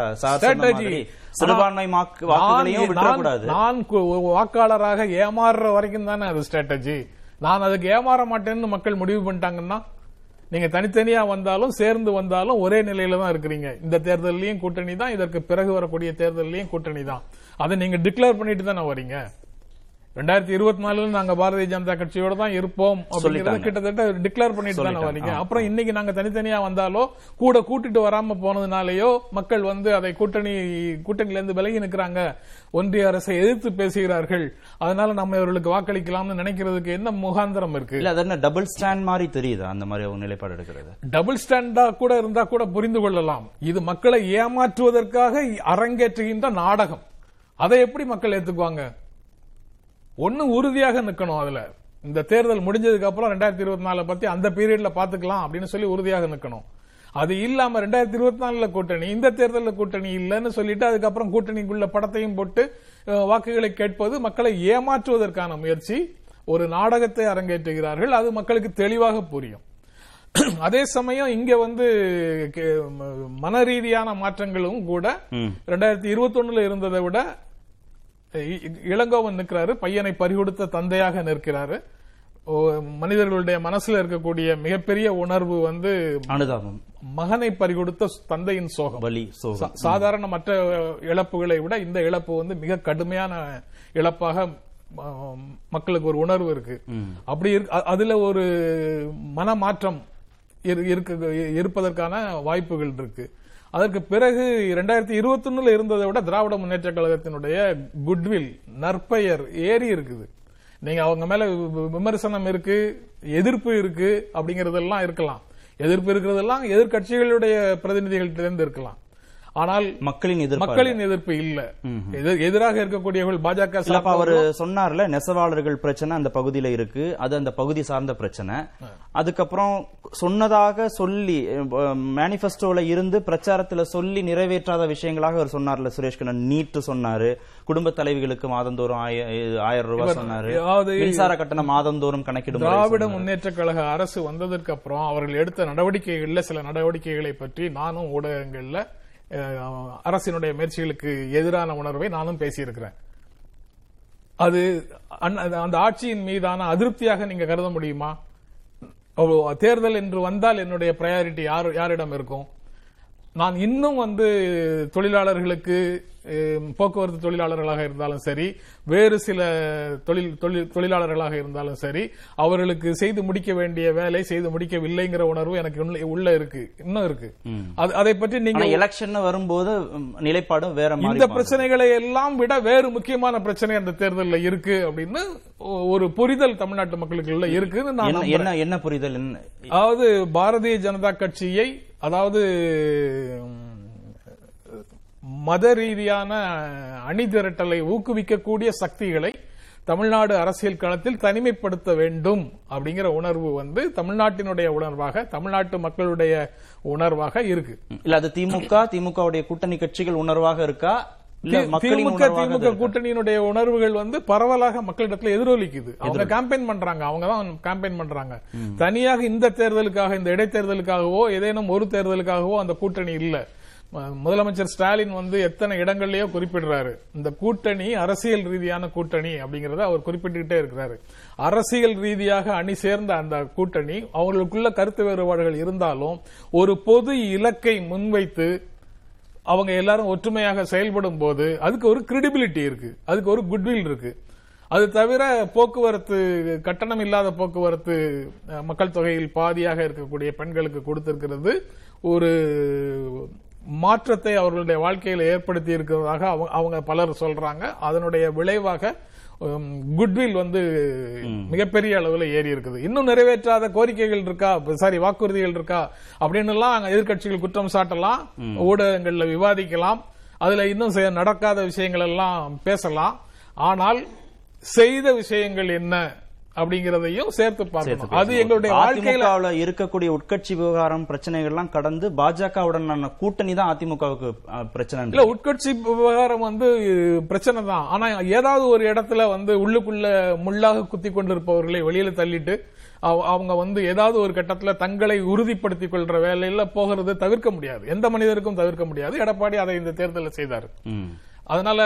நான் வாக்காளராக ஏமாறுற வரைக்கும் தானே அது ஸ்ட்ராட்டஜி. நான் அதுக்கு ஏமாற மாட்டேன்னு மக்கள் முடிவு பண்ணிட்டாங்கன்னா நீங்க தனித்தனியா வந்தாலும் சேர்ந்து வந்தாலும் ஒரே நிலையில தான் இருக்கிறீங்க. இந்த தேர்தலையும் கூட்டணி தான், இதற்கு பிறகு வரக்கூடிய தேர்தலையும் கூட்டணி தான். அதை நீங்க டிக்ளேர் பண்ணிட்டு தானே வரீங்க. 2024 நாங்க பாரதிய ஜனதா கட்சியோட தான் இருப்போம் அப்படிங்கறது கிட்டத்தட்ட டிக்ளேர் பண்ணிட்டு தானே வரீங்க. அப்புறம் இன்னைக்கு நாங்க தனித்தனியா வந்தாலோ கூட கூட்டிட்டு வராம போனதுனாலயோ மக்கள் வந்து அதை கூட்டணியில இருந்து விலகி நிற்கிறாங்க, ஒன்றிய அரசை எதிர்த்து பேசுகிறார்கள், அதனால நம்ம இவர்களுக்கு வாக்களிக்கலாம்னு நினைக்கிறதுக்கு என்ன முகாந்திரம் இருக்கு? இல்ல அது டபுள் ஸ்டாண்ட் மாதிரி தெரியுது. அந்த மாதிரி அவங்க நிலைப்பாடு எடுக்கிறது டபுள் ஸ்டாண்டா கூட இருந்தா கூட புரிந்து கொள்ளலாம். இது மக்களை ஏமாற்றுவதற்காக அரங்கேற்றுகின்ற நாடகம். அதை எப்படி மக்கள் ஏத்துக்குவாங்க? ஒன்னு உறுதியாக நிக்கணும், அதுல இந்த தேர்தல் முடிஞ்சதுக்கு அப்புறம் 2024 பத்தி அந்த பீரியட்ல பாத்துக்கலாம் அப்படின்னு சொல்லி உறுதியாக நிக்கணும். அது இல்லாம 2024 கூட்டணி, இந்த தேர்தலில் கூட்டணி இல்லைன்னு சொல்லிட்டு அதுக்கப்புறம் கூட்டணிக்குள்ள படத்தையும் போட்டு வாக்குகளை கேட்பது மக்களை ஏமாற்றுவதற்கான முயற்சி. ஒரு நாடகத்தை அரங்கேற்றுகிறார்கள், அது மக்களுக்கு தெளிவாக புரியும். அதே சமயம் இங்க வந்து மன ரீதியான மாற்றங்களும் கூட 2021 இருந்ததை விட இளங்கோவன் நிற்கிறாரு, பையனை பறிகொடுத்த தந்தையாக நிற்கிறாரு. மனிதர்களுடைய மனசுல இருக்கக்கூடிய மிகப்பெரிய உணர்வு வந்து அனுதாபம், மகனை பறிகொடுத்த தந்தையின் சோகம், வலி சோகம். சாதாரண மற்ற இழப்புகளை விட இந்த இழப்பு வந்து மிக கடுமையான இழப்பாக மக்களுக்கு ஒரு உணர்வு இருக்கு. அப்படி அதுல ஒரு மனமாற்றம் இருப்பதற்கான வாய்ப்புகள் இருக்கு. அதற்கு பிறகு 2021 இருந்ததை விட திராவிட முன்னேற்ற கழகத்தினுடைய குட்வில், நற்பெயர் ஏறி இருக்குது. நீங்க அவங்க மேல விமர்சனம் இருக்கு, எதிர்ப்பு இருக்கு, அப்படிங்கறதெல்லாம் இருக்கலாம். எதிர்ப்பு இருக்கிறதெல்லாம் எதிர்கட்சிகளுடைய பிரதிநிதிகள்கிட்ட இருந்து இருக்கலாம். ஆனால் மக்களின் எதிர்ப்பு இல்ல, எதிராக இருக்கக்கூடியவர்கள் பாஜக. அவர் சொன்னார்ல, நெசவாளர்கள் பிரச்சனை அந்த பகுதியில இருக்கு, அது அந்த பகுதி சார்ந்த பிரச்சனை. அதுக்கப்புறம் சொன்னதாக சொல்லி மேனிபெஸ்டோல இருந்து பிரச்சாரத்துல சொல்லி நிறைவேற்றாத விஷயங்களாக அவர் சொன்னார்ல சுரேஷ்கண்ணன், நீட்டு சொன்னாரு, குடும்ப தலைவிகளுக்கு மாதந்தோறும் 1000 ரூபாய் சொன்னாரு, மின்சார கட்டணம் மாதந்தோறும் கணக்கிடும். திராவிட முன்னேற்ற கழக அரசு வந்ததற்கு அப்புறம் அவர்கள் எடுத்த நடவடிக்கைகள்ல சில நடவடிக்கைகளை பற்றி நானும் ஊடகங்கள்ல அரசினுடைய முயற்சிகளுக்கு எதிரான உணர்வை நானும் பேசியிருக்கிறேன். அது அந்த ஆட்சியின் மீதான அதிருப்தியாக நீங்க கருத முடியுமா? தேர்தல் என்று வந்தால் என்னுடைய பிரையாரிட்டி யாரிடம் இருக்கும்? நான் இன்னும் தொழிலாளர்களுக்கு, போக்குவரத்து தொழிலாளர்களாக இருந்தாலும் சரி, வேறு சில தொழிலாளர்களாக இருந்தாலும் சரி, அவர்களுக்கு செய்து முடிக்க வேண்டிய வேலை செய்து முடிக்கவில்லைங்கிற உணர்வு எனக்கு உள்ள இருக்கு, இன்னும் இருக்கு. அதை பற்றி நீங்க எலெக்ஷன் வரும்போது நிலைப்பாடும் வேற. இந்த பிரச்சனைகளை எல்லாம் விட வேறு முக்கியமான பிரச்சனை அந்த தேர்தலில் இருக்கு அப்படின்னு ஒரு புரிதல் தமிழ்நாட்டு மக்களுக்குள்ள இருக்குன்னு நான். என்ன புரிதல்? அதாவது பாரதிய ஜனதா கட்சியை, அதாவது மத ரீதியான அணி திரட்டலை ஊக்குவிக்கக்கூடிய சக்திகளை தமிழ்நாடு அரசியல் களத்தில் தனிமைப்படுத்த வேண்டும் அப்படிங்கிற உணர்வு தமிழ்நாட்டினுடைய உணர்வாக, தமிழ்நாட்டு மக்களுடைய உணர்வாக இருக்கு. இல்ல அது திமுகவுடைய கூட்டணி கட்சிகள் உணர்வாக இருக்கா? திமுக கூட்டணியினுடைய உணர்வுகள் பரவலாக மக்களிடத்தில் எதிரொலிக்குது. அவங்க கேம்பெயின் பண்றாங்க, அவங்கதான் கேம்பெயின் பண்றாங்க. தனியாக இந்த தேர்தலுக்காக, இந்த இடைத்தேர்தலுக்காகவோ ஏதேனும் ஒரு தேர்தலுக்காகவோ அந்த கூட்டணி இல்ல. முதலமைச்சர் ஸ்டாலின் எத்தனை இடங்கள்லயோ குறிப்பிடுறாரு இந்த கூட்டணி அரசியல் ரீதியான கூட்டணி அப்படிங்கறத அவர் குறிப்பிட்டுக்கிட்டே இருக்கிறாரு. அரசியல் ரீதியாக அணி சேர்ந்த அந்த கூட்டணி, அவங்களுக்குள்ள கருத்து வேறுபாடுகள் இருந்தாலும் ஒரு பொது இலக்கை முன்வைத்து அவங்க எல்லாரும் ஒற்றுமையாக செயல்படும் போது அதுக்கு ஒரு கிரெடிபிலிட்டி இருக்கு, அதுக்கு ஒரு குட்வில் இருக்கு. அது தவிர போக்குவரத்து கட்டணம் இல்லாத போக்குவரத்து மக்கள் தொகையில் பாதியாக இருக்கக்கூடிய பெண்களுக்கு கொடுத்திருக்கிறது ஒரு மாற்றத்தை அவர்களுடைய வாழ்க்கையில் ஏற்படுத்தி இருக்கிறதாக அவங்க பலர் சொல்றாங்க. அதனுடைய விளைவாக குட்வில் மிகப்பெரிய அளவில் ஏறி இருக்குது. இன்னும் நிறைவேற்றாத கோரிக்கைகள் இருக்கா, வாக்குறுதிகள் இருக்கா அப்படின்னு எல்லாம் எதிர்கட்சிகள் குற்றம் சாட்டலாம், ஊடகங்கள்ல விவாதிக்கலாம், அதுல இன்னும் நடக்காத விஷயங்கள் எல்லாம் பேசலாம். ஆனால் செய்த விஷயங்கள் என்ன அப்படிங்கறதையும் சேர்த்து பார்க்கணும். அது எங்களுடைய வாழ்க்கையில இருக்கக்கூடிய உட்கட்சி விவகாரம் பிரச்சனைகள்லாம் கடந்து பாஜகவுடன் கூட்டணி தான் அதிமுகவுக்கு பிரச்சனை இல்ல. உட்கட்சி விவகாரம் பிரச்சனை தான். ஆனா ஏதாவது ஒரு இடத்துல உள்ளுக்குள்ள முள்ளாக குத்தி கொண்டிருப்பவர்களை வெளியில தள்ளிட்டு அவங்க ஏதாவது ஒரு கட்டத்துல தங்களை உறுதிப்படுத்திக் கொள்ற வேலையில போகிறது தவிர்க்க முடியாது, எந்த மனிதருக்கும் தவிர்க்க முடியாது. எடப்பாடி அதை இந்த தேர்தலில் செய்தார். அதனால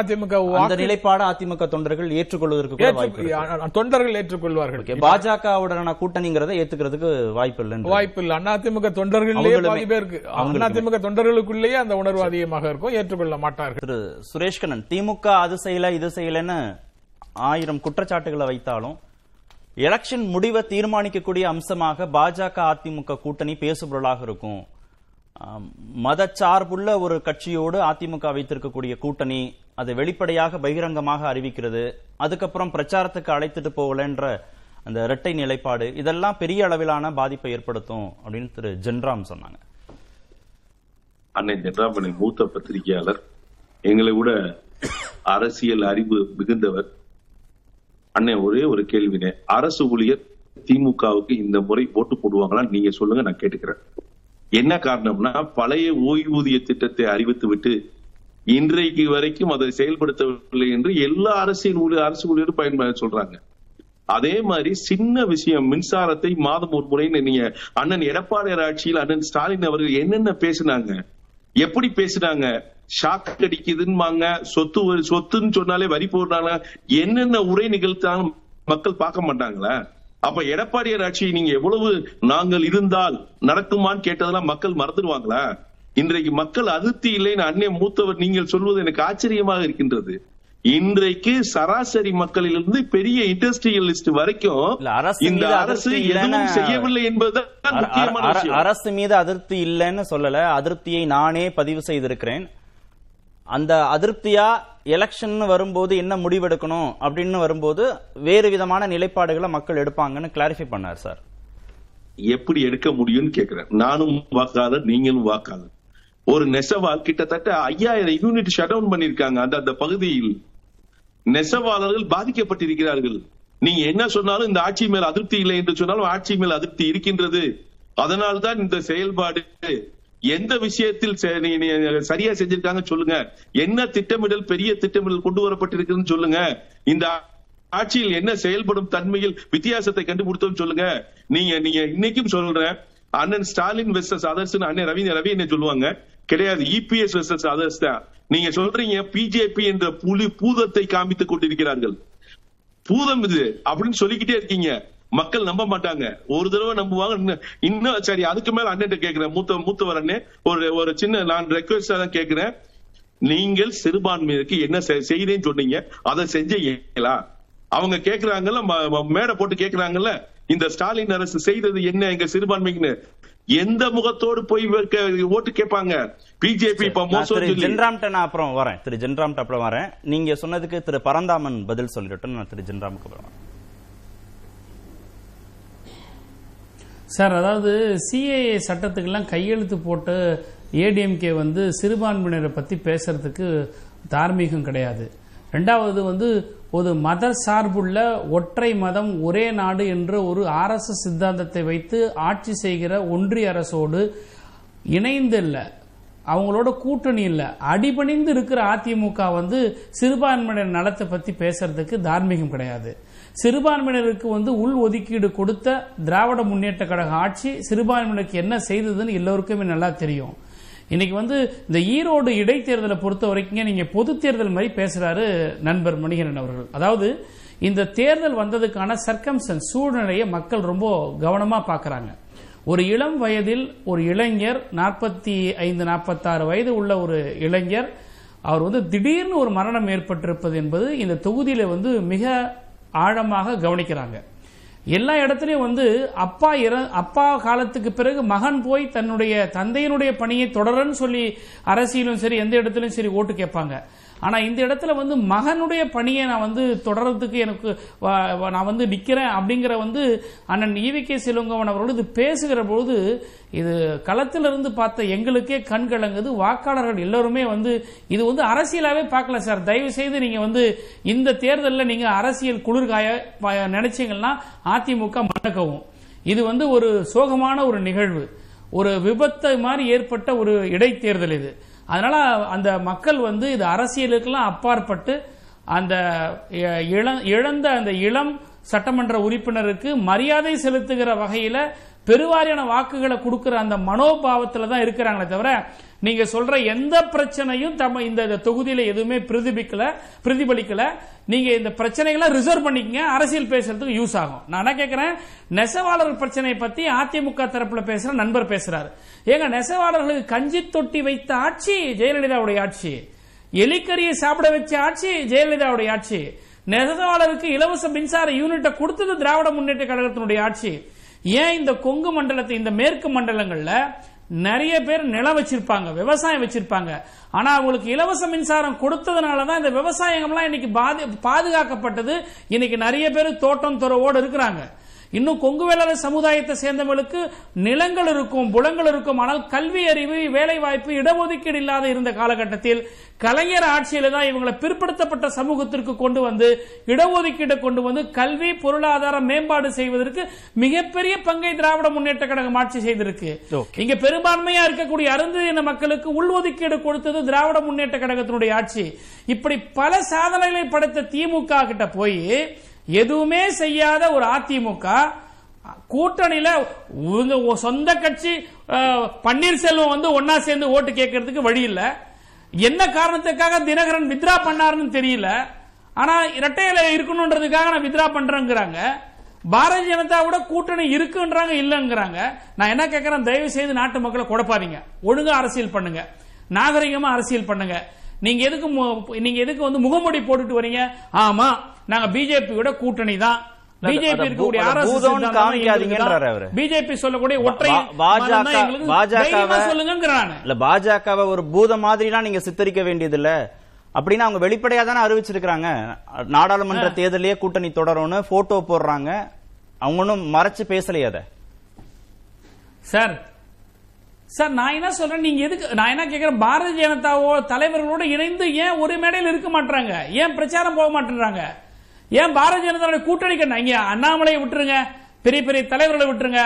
அதிமுக நிலைப்பாடு அதிமுக தொண்டர்கள் ஏற்றுக்கொள்வதற்கு, தொண்டர்கள் ஏற்றுக்கொள்வார்கள். பாஜகவுடனான கூட்டணிங்கிறத ஏத்துக்கிறதுக்கு வாய்ப்பு இல்லை. அதிமுக தொண்டர்களே பாதி பேருக்கு, அதிமுக தொண்டர்களுக்குள்ளேயே அந்த உணர்வு அதிகமாக இருக்கும், ஏற்றுக்கொள்ள மாட்டார்கள். திரு சுரேஷ்கண்ணன், திமுக அது செய்யல இது செய்யலன்னு 1000 குற்றச்சாட்டுகளை வைத்தாலும் எலெக்ஷன் முடிவை தீர்மானிக்கக்கூடிய அம்சமாக பாஜக அதிமுக கூட்டணி பேசுபொருளாக இருக்கும். மதச்சார்புள்ள ஒரு கட்சியோடு அதிமுக வைத்திருக்கக்கூடிய கூட்டணி அது வெளிப்படையாக பகிரங்கமாக அறிவிக்கிறது. அதுக்கப்புறம் பிரச்சாரத்துக்கு அழைத்துட்டு போகலன்ற அந்த இரட்டை நிலைப்பாடு இதெல்லாம் பெரிய அளவிலான பாதிப்பை ஏற்படுத்தும் அப்படின்னு திரு ஜென்ராம் சொன்னாங்க. அன்னை ஜென்ராம் மூத்த பத்திரிகையாளர், எங்களை விட அரசியல் அறிவு மிகுந்தவர். அன்னை ஒரே ஒரு கேள்வினே, அரசு ஊழியர் திமுகவுக்கு இந்த முறை ஓட்டு போடுவாங்களான்னு நீங்க சொல்லுங்க, நான் கேட்டுக்கிறேன். என்ன காரணம்னா, பழைய ஓய்வூதிய திட்டத்தை அறிவித்து விட்டு இன்றைக்கு வரைக்கும் அதை செயல்படுத்தவில்லை என்று எல்லா அரசு ஊழியரும் பயன்பட சொல்றாங்க. அதே மாதிரி சின்ன விஷயம், மின்சாரத்தை மாதம் ஒரு முறைன்னு நீங்க அண்ணன் எடப்பாடியார் ஆட்சியில் அண்ணன் ஸ்டாலின் அவர்கள் என்னென்ன பேசினாங்க, எப்படி பேசினாங்க, ஷாக் அடிக்குதுன்னு, சொத்துன்னு சொன்னாலே வரி போடுறாங்க, என்னென்ன உரை நிகழ்த்தாலும் மக்கள் பார்க்க மாட்டாங்களா? அப்ப எடப்பாடியார் ஆட்சியை நீங்க எவ்வளவு நாங்கள் இருந்தால் நடக்குமான்னு கேட்டதெல்லாம் மக்கள் மறந்துடுவாங்களா? இன்றைக்கு மக்கள் அதிருப்தி இல்லைன்னு அன்னை மூத்தவர் நீங்கள் சொல்வது எனக்கு ஆச்சரியமாக இருக்கின்றது. இன்றைக்கு சராசரி மக்களிலிருந்து பெரிய இண்டஸ்ட்ரியலிஸ்ட் வரைக்கும் இந்த அரசு எதுவும் செய்யவில்லை என்பதுதான் முக்கியமான விஷயம். அரசு மீது அதிருப்தி இல்லைன்னு சொல்லல, அதிருப்தியை நானே பதிவு செய்திருக்கிறேன். அந்த அதிருப்தியா எலெக்ஷன் வரும்போது என்ன முடிவெடுக்கணும் அப்படின்னு வரும்போது வேறு விதமான நிலைப்பாடுகளை மக்கள் எடுப்பாங்கன்னு கிளாரிஃபை பண்ணார் சார். எப்படி எடுக்க முடியும்னு கேக்குறேன். நானும் வாக்காளர், நீங்களும் வாக்காளர். ஒரு நெசவால் கிட்டத்தட்ட 5000 யூனிட் ஷட் டவுன் பண்ணிருக்காங்க. அந்த பகுதியில் நெசவாளர்கள் பாதிக்கப்பட்டிருக்கிறார்கள். நீங்க என்ன சொன்னாலும் இந்த ஆட்சி மேல் அதிருப்தி இல்லை என்று சொன்னாலும் ஆட்சி மேல் அதிருப்தி இருக்கின்றது. அதனால்தான் இந்த செயல்பாடு. எந்த விஷயத்தில் சரியா செஞ்சிருக்காங்க சொல்லுங்க, என்ன திட்டமிடல், பெரிய திட்டமிடல் கொண்டு வரப்பட்டிருக்குன்னு சொல்லுங்க, இந்த ஆட்சியில் என்ன செயல்படும் தன்மையில் வித்தியாசத்தை கண்டுபிடித்தோம் சொல்லுங்க. நீங்க நீங்க இன்னைக்கும் சொல்றேன், அண்ணன் ஸ்டாலின் வெர்சஸ் அதர்ஸ், அண்ணன் ரவி என்ன சொல்லுவாங்க, கிடையாது இபிஎஸ் வெர்சஸ் அதர்ஸ் தான். நீங்க சொல்றீங்க பிஜேபி என்ற புலி பூதத்தை காமித்துக் கொண்டிருக்கிறார்கள், பூதம் இது அப்படின்னு சொல்லிக்கிட்டே இருக்கீங்க. மக்கள் நம்ப மாட்டாங்க, ஒரு தடவை நம்புவாங்க. இன்னும் சரி, அதுக்கு மேல அண்ணன் கேட்கிறேன், மூத்தவர் அண்ணன், ஒரு சின்ன நான் ரெக்வெஸ்டா தான் கேட்கிறேன். நீங்கள் சிறுபான்மையினருக்கு என்ன செய்யறேன்னு சொன்னீங்க, அதை செஞ்சீங்களா? அவங்க கேட்கிறாங்கல்ல, மேடை போட்டு கேட்கிறாங்கல்ல, இந்த ஸ்டாலின் அரசு செய்தது என்ன எங்க சிறுபான்மைக்குன்னு எந்த முகத்தோடு போய் ஓட்டு கேட்பாங்க பிஜேபி? அப்புறம் வரேன் திரு ஜென்ராம், அப்புறம் வரேன். நீங்க சொன்னதுக்கு திரு பரந்தாமன் பதில் சொல்லிட்டேன், நான் திரு ஜென்ராமுக்கு அப்புறம். சார், அதாவது சிஏஏ சட்டத்துக்கு எல்லாம் கையெழுத்து போட்டு ஏடிஎம்கே வந்து சிறுபான்மையினரை பத்தி பேசுறதுக்கு தார்மீகம் கிடையாது. ரெண்டாவது வந்து ஒரு மத சார்புள்ள ஒற்றை மதம் ஒரே நாடு என்ற ஒரு ஆர்எஸ்எஸ் சித்தாந்தத்தை வைத்து ஆட்சி செய்கிற ஒன்றிய அரசோடு இணைந்து இல்லை, அவங்களோட கூட்டணி இல்லை, அடிபணிந்து இருக்கிற அதிமுக வந்து சிறுபான்மையினர் நலத்தை பற்றி பேசுறதுக்கு தார்மீகம் கிடையாது. சிறுபான்மையினருக்கு வந்து உள் ஒதுக்கீடு கொடுத்த திராவிட முன்னேற்ற கழக ஆட்சி சிறுபான்மையினருக்கு என்ன செய்ததுன்னு எல்லோருக்குமே நல்லா தெரியும். இன்னைக்கு வந்து இந்த ஈரோடு இடைத்தேர்தலை பொறுத்த வரைக்கும் நீங்க பொது தேர்தல் மாதிரி பேசுறாரு நண்பர் மணிகண்டன் அவர்கள். அதாவது இந்த தேர்தல் வந்ததுக்கான சர்க்கம்ஸ்டன்ஸ், சூழ்நிலையை மக்கள் ரொம்ப கவனமா பாக்குறாங்க. ஒரு இளம் வயதில் ஒரு இளைஞர், 45-46 வயது உள்ள ஒரு இளைஞர், அவர் வந்து திடீர்னு ஒரு மரணம் ஏற்பட்டிருப்பது என்பது இந்த தொகுதியில வந்து மிக ஆழமாக கவனிக்கிறாங்க. எல்லா இடத்துலயும் வந்து அப்பா காலத்துக்கு பிறகு மகன் போய் தன்னுடைய தந்தையினுடைய பணியை தொடரன்னு சொல்லி அரசியலும் சரி எந்த இடத்துலயும் சரி ஓட்டு கேட்பாங்க. ஆனா இந்த இடத்துல வந்து மகனுடைய பணியை நான் வந்து தொடர்றதுக்கு எனக்கு நான் வந்து நிக்கிறேன் அப்படிங்கிற வந்து அண்ணன் ஈவிகே சிலங்கவன் அவர்களோடு பேசுகிற பொழுது இது களத்திலிருந்து பார்த்த எங்களுக்கே கண் கலங்குது. வாக்காளர்கள் எல்லாருமே வந்து இது வந்து அரசியலாவே பார்க்கல சார். தயவு செய்து நீங்க வந்து இந்த தேர்தலில் நீங்க அரசியல் குளிர்காய நினைச்சீங்கன்னா அதிமுக மணக்கவும். இது வந்து ஒரு சோகமான ஒரு நிகழ்வு, ஒரு விபத்து மாதிரி ஏற்பட்ட ஒரு இடைத்தேர்தல் இது. அதனால அந்த மக்கள் வந்து இது அரசியலுக்கெல்லாம் அப்பாற்பட்டு அந்த இழந்த அந்த இளம் சட்டமன்ற உறுப்பினருக்கு மரியாதை செலுத்துகிற வகையில பெருவாரியான வாக்குகளை கொடுக்கிற அந்த மனோபாவத்தில் தான் இருக்கிறாங்களே தவிர நீங்க சொல்ற எந்த பிரச்சனையும் இந்த தொகுதியில எதுவுமே பிரதிபலிக்கல. நீங்க இந்த பிரச்சனைகளை ரிசர்வ் பண்ணிக்கங்க, அரசியல் பேசுறதுக்கு யூஸ் ஆகும். நான் என்ன கேட்கிறேன், நெசவாளர் பிரச்சனையை பத்தி அதிமுக தரப்புல பேசுற நண்பர் பேசுறாரு. ஏங்க, நெசவாளர்களுக்கு கஞ்சி தொட்டி வைத்த ஆட்சி ஜெயலலிதாவுடைய ஆட்சி, எலிக்கரியை சாப்பிட வச்ச ஆட்சி ஜெயலலிதாவுடைய ஆட்சி, நெசவாளருக்கு இலவச மின்சார யூனிட்டை கொடுத்தது திராவிட முன்னேற்ற கழகத்தினுடைய ஆட்சி. ஏன் இந்த கொங்கு மண்டலத்தை, இந்த மேற்கு மண்டலங்கள்ல நிறைய பேர் நிலம் வச்சிருப்பாங்க, விவசாயம் வச்சிருப்பாங்க. ஆனா அவங்களுக்கு இலவச மின்சாரம் கொடுத்ததுனாலதான் இந்த விவசாயம்லாம் இன்னைக்கு பாதுகாக்கப்பட்டது. இன்னைக்கு நிறைய பேர் தோட்டம் துறவோடு இருக்கிறாங்க. இன்னும் கொங்கு வேளாளர் சமுதாயத்தை சேர்ந்தவங்களுக்கு நிலங்கள் இருக்கும், புலங்கள் இருக்கும். ஆனால் கல்வி அறிவு, வேலை வாய்ப்பு, இடஒதுக்கீடு இல்லாத இருந்த காலகட்டத்தில் கலைஞர் ஆட்சியில தான் இவங்களை பிற்படுத்தப்பட்ட சமூகத்திற்கு கொண்டு வந்து இடஒதுக்கீடு கொண்டு வந்து கல்வி பொருளாதார மேம்பாடு செய்வதற்கு மிகப்பெரிய பங்கை திராவிட முன்னேற்ற கழகம் ஆட்சி செய்திருக்கு. இங்க பெரும்பான்மையா இருக்கக்கூடிய அருந்ததியின மக்களுக்கு உள்ஒதுக்கீடு கொடுத்தது திராவிட முன்னேற்ற கழகத்தினுடைய ஆட்சி. இப்படி பல சாதனைகளை படைத்த திமுக கிட்ட போய் எதுவுமே செய்யாத ஒரு அதிமுக கூட்டணியில் சொந்த கட்சி பன்னீர்செல்வம் வந்து ஒன்னா சேர்ந்து ஓட்டு கேட்கறதுக்கு வழி இல்ல. என்ன காரணத்துக்காக தினகரன் வித்ரா பண்ணாருன்னு தெரியல, ஆனா இரட்டையில இருக்கணும்ன்றதுக்காக நான் வித்ரா பண்றேங்கிறாங்க. பாரதிய ஜனதாவோட கூட்டணி இருக்குன்றாங்க, இல்லங்கிறாங்க. நான் என்ன கேட்கிறேன், தயவு செய்து நாட்டு மக்களை குழப்பாதீங்க, ஒழுங்கா அரசியல் பண்ணுங்க, நாகரிகமா அரசியல் பண்ணுங்க. நீங்க எதுக்கு வந்து முகமூடி போட்டுட்டு வரீங்க? ஆமா, நாங்க பிஜேபியோட கூட்டணி தான். பிஜேபி பிஜேபி சொல்லக்கூடிய ஒற்றை பாஜக பாஜகவை ஒரு பூத மாதிரிலாம் நீங்க சித்தரிக்க வேண்டியது இல்ல அப்படின்னு அவங்க வெளிப்படையா தானே அறிவிச்சிருக்காங்க. நாடாளுமன்ற தேர்தலே கூட்டணி தொடரும்னு போட்டோ போடுறாங்க, அவங்க ஒன்னும் மறைச்சு பேசலையா? சார் சார் நான் என்ன சொல்றேன், நீங்க எதுக்கு, நான் என்ன கேக்குறேன், பாரதிய ஜனதாவோ தலைவர்களோட இணைந்து ஏன் ஒரு மேடையில் இருக்க மாட்டாங்க, ஏன் பிரச்சாரம் போக மாட்டேன்றாங்க, ஏன் பாரதிய ஜனதா கூட்டணி கண்ணா? அண்ணாமலையை விட்டுருங்க, பெரிய பெரிய தலைவர்களை விட்டுருங்க,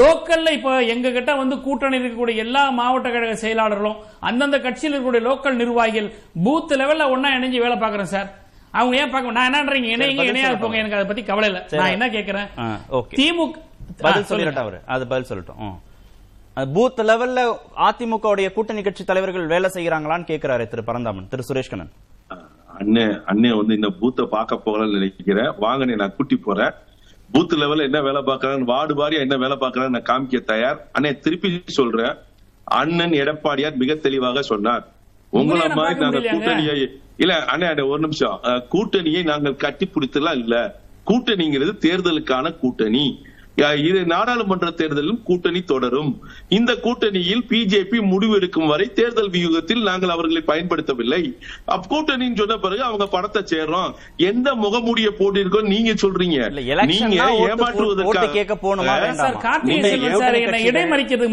லோக்கல்ல இப்ப எங்க கிட்ட வந்து கூட்டணி இருக்கக்கூடிய எல்லா மாவட்ட கழக செயலாளர்களும் அந்தந்த கட்சியில் இருக்கக்கூடிய லோக்கல் நிர்வாகிகள் பூத் லெவல்ல ஒன்னா இணைஞ்சு வேலை பாக்குறேன் சார். அவங்க ஏன் பார்க்க, நான் என்னன்றீங்க இணைய இணையா இருப்போங்க, எனக்கு அதை பத்தி கவலை இல்ல. நான் என்ன கேட்கிறேன், திமுக பூத் லெவல்ல அதிமுக உடைய கூட்டணி கட்சி தலைவர்கள் வேலை செய்யறாங்களான்னு கேட்கிறாரு திரு பரந்தாமன், திரு சுரேஷ்கண்ணன். அண்ணே அண்ணே வந்து இந்த பூத்தை பார்க்க போகலன்னு நினைக்கிறேன், வாங்கண்ணே நான் கூட்டி போறேன். பூத் லெவல்ல என்ன வேலை பார்க்கறான்னு, வார்டு வாரியா என்ன வேலை பார்க்கறான்னு நான் காமிக்க தயார். அண்ணே திருப்பி சொல்றேன், அண்ணன் எடப்பாடியார் மிக தெளிவாக சொன்னார், உங்களை மாதிரி நாங்க கூட்டணியை இல்ல, அண்ணே ஒரு நிமிஷம், கூட்டணியை நாங்கள் கட்டி பிடித்தலாம் இல்ல, கூட்டணிங்கிறது தேர்தலுக்கான கூட்டணி, இது நாடாளுமன்ற தேர்தலிலும் கூட்டணி தொடரும், இந்த கூட்டணியில் பிஜேபி முடிவெடுக்கும் வரை தேர்தல் வியூகத்தில் நாங்கள் அவர்களை பயன்படுத்தவில்லை. கூட்டணின்னு சொன்ன பிறகு அவங்க படத்தை சேர்றோம், எந்த முகமூடிய போட்டிருக்கோம் நீங்க சொல்றீங்க, நீங்க ஏமாற்றுவதற்காக கேட்க போனோமா? சார் கார்த்தி சார் இடைமறிக்கிறது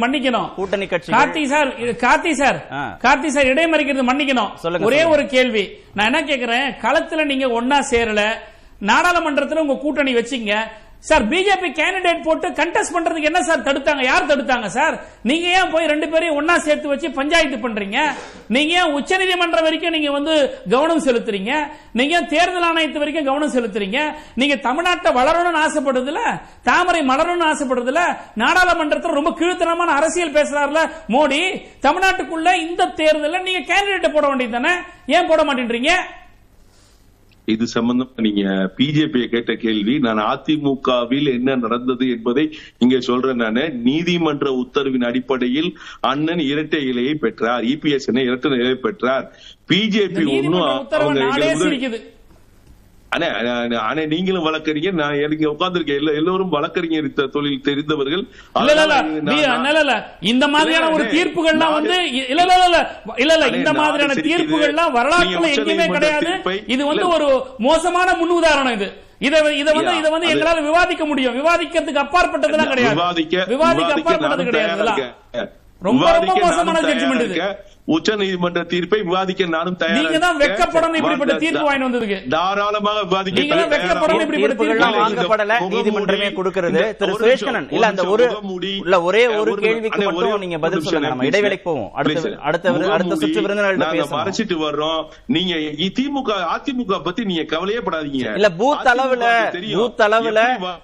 மன்னிக்கணும். ஒரே ஒரு கேள்வி, நான் என்ன கேக்குறேன், களத்துல நீங்க ஒன்னா சேரல, நாடாளுமன்றத்தில் உங்க கூட்டணி வச்சீங்க சார், பிஜேபி கேண்டிடேட் போட்டு கண்டெஸ்ட் பண்றதுக்கு என்ன சார் தடுத்தாங்க, யார் தடுத்தாங்க சார்? நீங்க ஏன் போய் ரெண்டு பேரையும் ஒன்னா சேர்த்து வச்சு பஞ்சாயத்து பண்றீங்க? நீங்க ஏன் உச்சநீதிமன்றம் வரைக்கும் நீங்க வந்து கவனம் செலுத்துறீங்க? நீங்க தேர்தல் ஆணையத்து வரைக்கும் கவனம் செலுத்துறீங்க? நீங்க தமிழ்நாட்டை வளரணும்னு ஆசைப்படுறதுல, தாமரை மலரணும்னு ஆசைப்படுறதுல, நாடாளுமன்றத்தில் ரொம்ப கீழ்த்தனமான அரசியல் பேசுறாருல மோடி, தமிழ்நாட்டுக்குள்ள இந்த தேர்தலில் நீங்க கேண்டிடேட் போட வேண்டியது தானே, ஏன் போட மாட்டேன்றீங்க? இது சம்பந்தமா நீங்க பிஜேபியை கேட்ட கேள்வி, நான் அதிமுகவில் என்ன நடந்தது என்பதை இங்க சொல்றேன். நான் நீதிமன்ற உத்தரவின் அடிப்படையில் அண்ணன் இரட்டை இலையை பெற்றார், இபிஎஸ் இரட்டை இலையை பெற்றார். பிஜேபி ஒன்னும் அவங்க நீங்களும் வழக்கறிஞர், எல்லோரும் வழக்கறிஞர் தொழில் தெரிந்தவர்கள். இந்த மாதிரியான ஒரு தீர்ப்புகள்லாம் வந்து இந்த மாதிரியான தீர்ப்புகள்லாம் வரலாற்றுல எங்கேயுமே கிடையாது. இது வந்து ஒரு மோசமான முன் உதாரணம். இது இதை வந்து எங்களால விவாதிக்க முடியும், விவாதிக்கிறதுக்கு அப்பாற்பட்டதெல்லாம் கிடையாது, விவாதிக்க அப்பாற்பட்டது கிடையாது. உச்ச நீதிமன்ற தீர்ப்பை விவாதிக்க நானும் தாராளமாக மறைச்சிட்டு வர்றோம். நீங்க திமுக அதிமுக பத்தி நீங்க கவலையே படாதீங்க. இல்ல பூத் அளவுல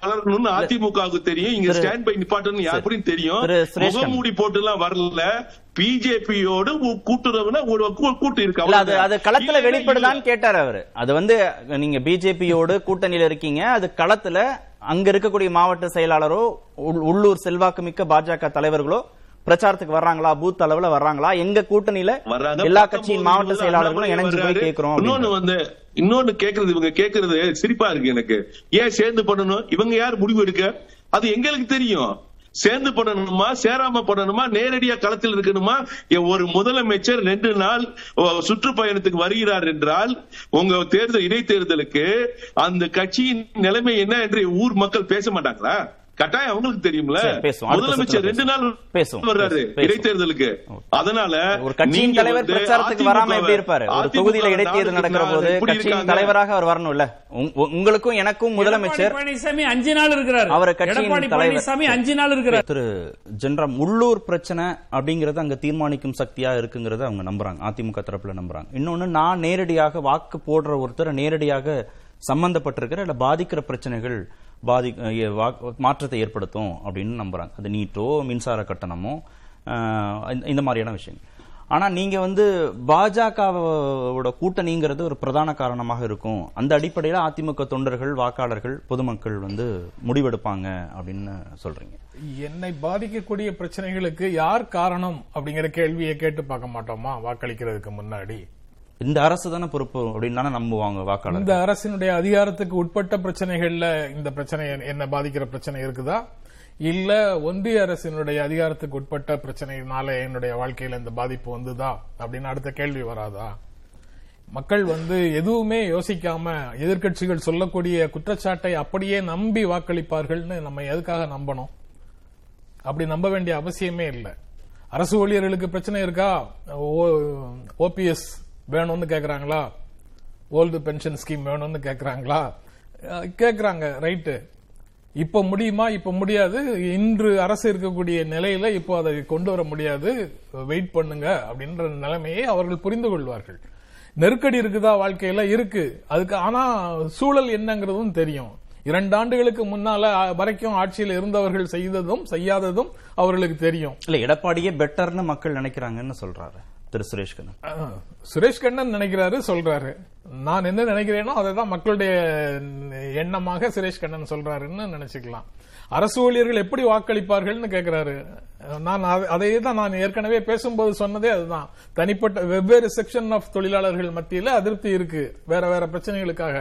வளரணும்னு அதிமுகவுக்கு தெரியும், இங்க ஸ்டாண்ட் பை நிப்பாட்டணும் யாருக்கும் தெரியும். முகமூடி போட்டு எல்லாம் வரல, பிஜேபியோடு கூட்டுறவுனா கூட்டு இருக்காங்க. அது களத்துல வெளிப்படுதான் கேட்டார் அவரு. அது வந்து நீங்க பிஜேபியோடு கூட்டணியில இருக்கீங்க, அது களத்துல அங்க இருக்கக்கூடிய மாவட்ட செயலாளரோ உள்ளூர் செல்வாக்கு மிக்க பாஜக தலைவர்களோ பிரச்சாரத்துக்கு வர்றாங்களா, பூத் அளவுல வர்றாங்களா, எங்க கூட்டணியில எல்லா கட்சியின் மாவட்ட செயலாளர்களும் இணைஞ்சு போய் கேட்கிறோம். இன்னொன்னு கேக்குறது, இவங்க கேக்குறது சிரிப்பா இருக்கு எனக்கு. ஏன் சேர்ந்து பண்ணணும், இவங்க யார் முடிவு எடுக்க, அது எங்களுக்கு தெரியும். சேர்ந்து பண்ணணுமா, சேராம பண்ணணுமா, நேரடியா களத்தில் இருக்கணுமா? ஒரு முதலமைச்சர் 2 நாள் சுற்றுப்பயணத்துக்கு வருகிறார் என்றால் உங்க தேர்தல் இடைத்தேர்தலுக்கு அந்த கட்சியின் நிலைமை என்ன என்று ஊர் மக்கள் பேச மாட்டாங்களா? கட்டாயம் அவங்களுக்கு தெரியும்ல. முதலமைச்சர் 2 நாள் வர்றாரு இடைத்தேர்தலுக்கு, அதனால ஒரு கட்சியின் தலைவர் பிரச்சாரத்துக்கு வராம எப்படி இருப்பாரு? ஒரு தொகுதியில இடைத்தேர்தல் நடக்கிற போது கட்சியின் தலைவராக அவர் வரணும்ல. உங்களுக்கும் எனக்கும் முதலமைச்சர் பழனிசாமி 5 நாள் இருக்கிறார், அவர் கட்சியின் தலைவர் 5 நாள் இருக்கிறார். திரு ஜென்ரம், உள்ளூர் பிரச்சனை அப்படிங்கறது அங்க தீர்மானிக்கும் சக்தியா இருக்குங்கறத அவங்க நம்புறாங்க, அதிமுக தரப்புல நம்புறாங்க. இன்னொன்னு, நான் நேரடியாக வாக்கு போடுற ஒருத்தர் நேரடியாக சம்பந்தப்பட்டிருக்கிற இல்ல பாதிக்கிற பிரச்சனைகள் மாற்றத்தை ஏற்படுத்தும் அப்படின்னு நம்புறாங்க. அது நீட்டோ, மின்சார கட்டணமோ, இந்த மாதிரியான விஷயங்கள். ஆனா நீங்க வந்து பாஜகவோட கூட்டணிங்கிறது ஒரு பிரதான காரணமாக இருக்கும், அந்த அடிப்படையில் அதிமுக தொண்டர்கள், வாக்காளர்கள், பொதுமக்கள் வந்து முடிவெடுப்பாங்க அப்படின்னு சொல்றீங்க. என்னை பாதிக்கக்கூடிய பிரச்சனைகளுக்கு யார் காரணம் அப்படிங்கிற கேள்வியை கேட்டு பார்க்க மாட்டோமா வாக்களிக்கிறதுக்கு முன்னாடி? இந்த அரசு தானே பொறுப்பு அப்படின்னு தானே நம்புவாங்க வாக்காளர். இந்த அரசினுடைய அதிகாரத்துக்கு உட்பட்ட பிரச்சனைகள்ல இந்த பிரச்சனை என்ன பாதிக்கிற பிரச்சனை இருக்குதா, இல்ல ஒன்றிய அரசினுடைய அதிகாரத்துக்கு உட்பட்ட பிரச்சனையினால என்னுடைய வாழ்க்கையில இந்த பாதிப்பு வந்துதா அப்படின்னு அடுத்த கேள்வி வராதா? மக்கள் எதுவுமே யோசிக்காம எதிர்க்கட்சிகள் சொல்லக்கூடிய குற்றச்சாட்டை அப்படியே நம்பி வாக்களிப்பார்கள்னு நம்ம எதுக்காக நம்பணும்? அப்படி நம்ப வேண்டிய அவசியமே இல்லை. அரசு ஊழியர்களுக்கு பிரச்சனை இருக்கா? ஓபிஎஸ் வேணும்னு கேக்குறாங்களா? ஓல்டு பென்ஷன் ஸ்கீம் வேணும்னு கேக்குறாங்களா? கேக்குறாங்க, ரைட்டு. இப்ப முடியுமா? இப்ப முடியாது. இன்று அரசு இருக்கக்கூடிய நிலையில இப்போ அதை கொண்டு வர முடியாது, வெயிட் பண்ணுங்க அப்படின்ற நிலைமையை அவர்கள் புரிந்து கொள்வார்கள். நெருக்கடி இருக்குதா வாழ்க்கையில? இருக்கு. அதுக்கு ஆனா சூழல் என்னங்கிறதும் தெரியும். 2 ஆண்டுகளுக்கு முன்னால வரைக்கும் ஆட்சியில் இருந்தவர்கள் செய்ததும் செய்யாததும் அவர்களுக்கு தெரியும். இல்ல எடப்பாடியே பெட்டர்னு மக்கள் நினைக்கிறாங்கன்னு சொல்றாரு திரு சுரேஷ் கண்ணன். சுரேஷ் கண்ணன் நினைக்கிறாரு சொல்றாரு. நான் என்ன நினைக்கிறேனோ அதைதான் மக்களுடைய எண்ணமாக சுரேஷ் கண்ணன் சொல்றாருன்னு நினைச்சுக்கலாம். அரசு ஊழியர்கள் எப்படி வாக்களிப்பார்கள்னு கேட்கிறாரு. நான் அதையே தான் நான் ஏற்கனவே பேசும்போது சொன்னதே அதுதான். தனிப்பட்ட வெவ்வேறு செக்ஷன் ஆஃப் தொழிலாளர்கள் மத்தியில அதிருப்தி இருக்கு, வேற வேற பிரச்சனைகளுக்காக.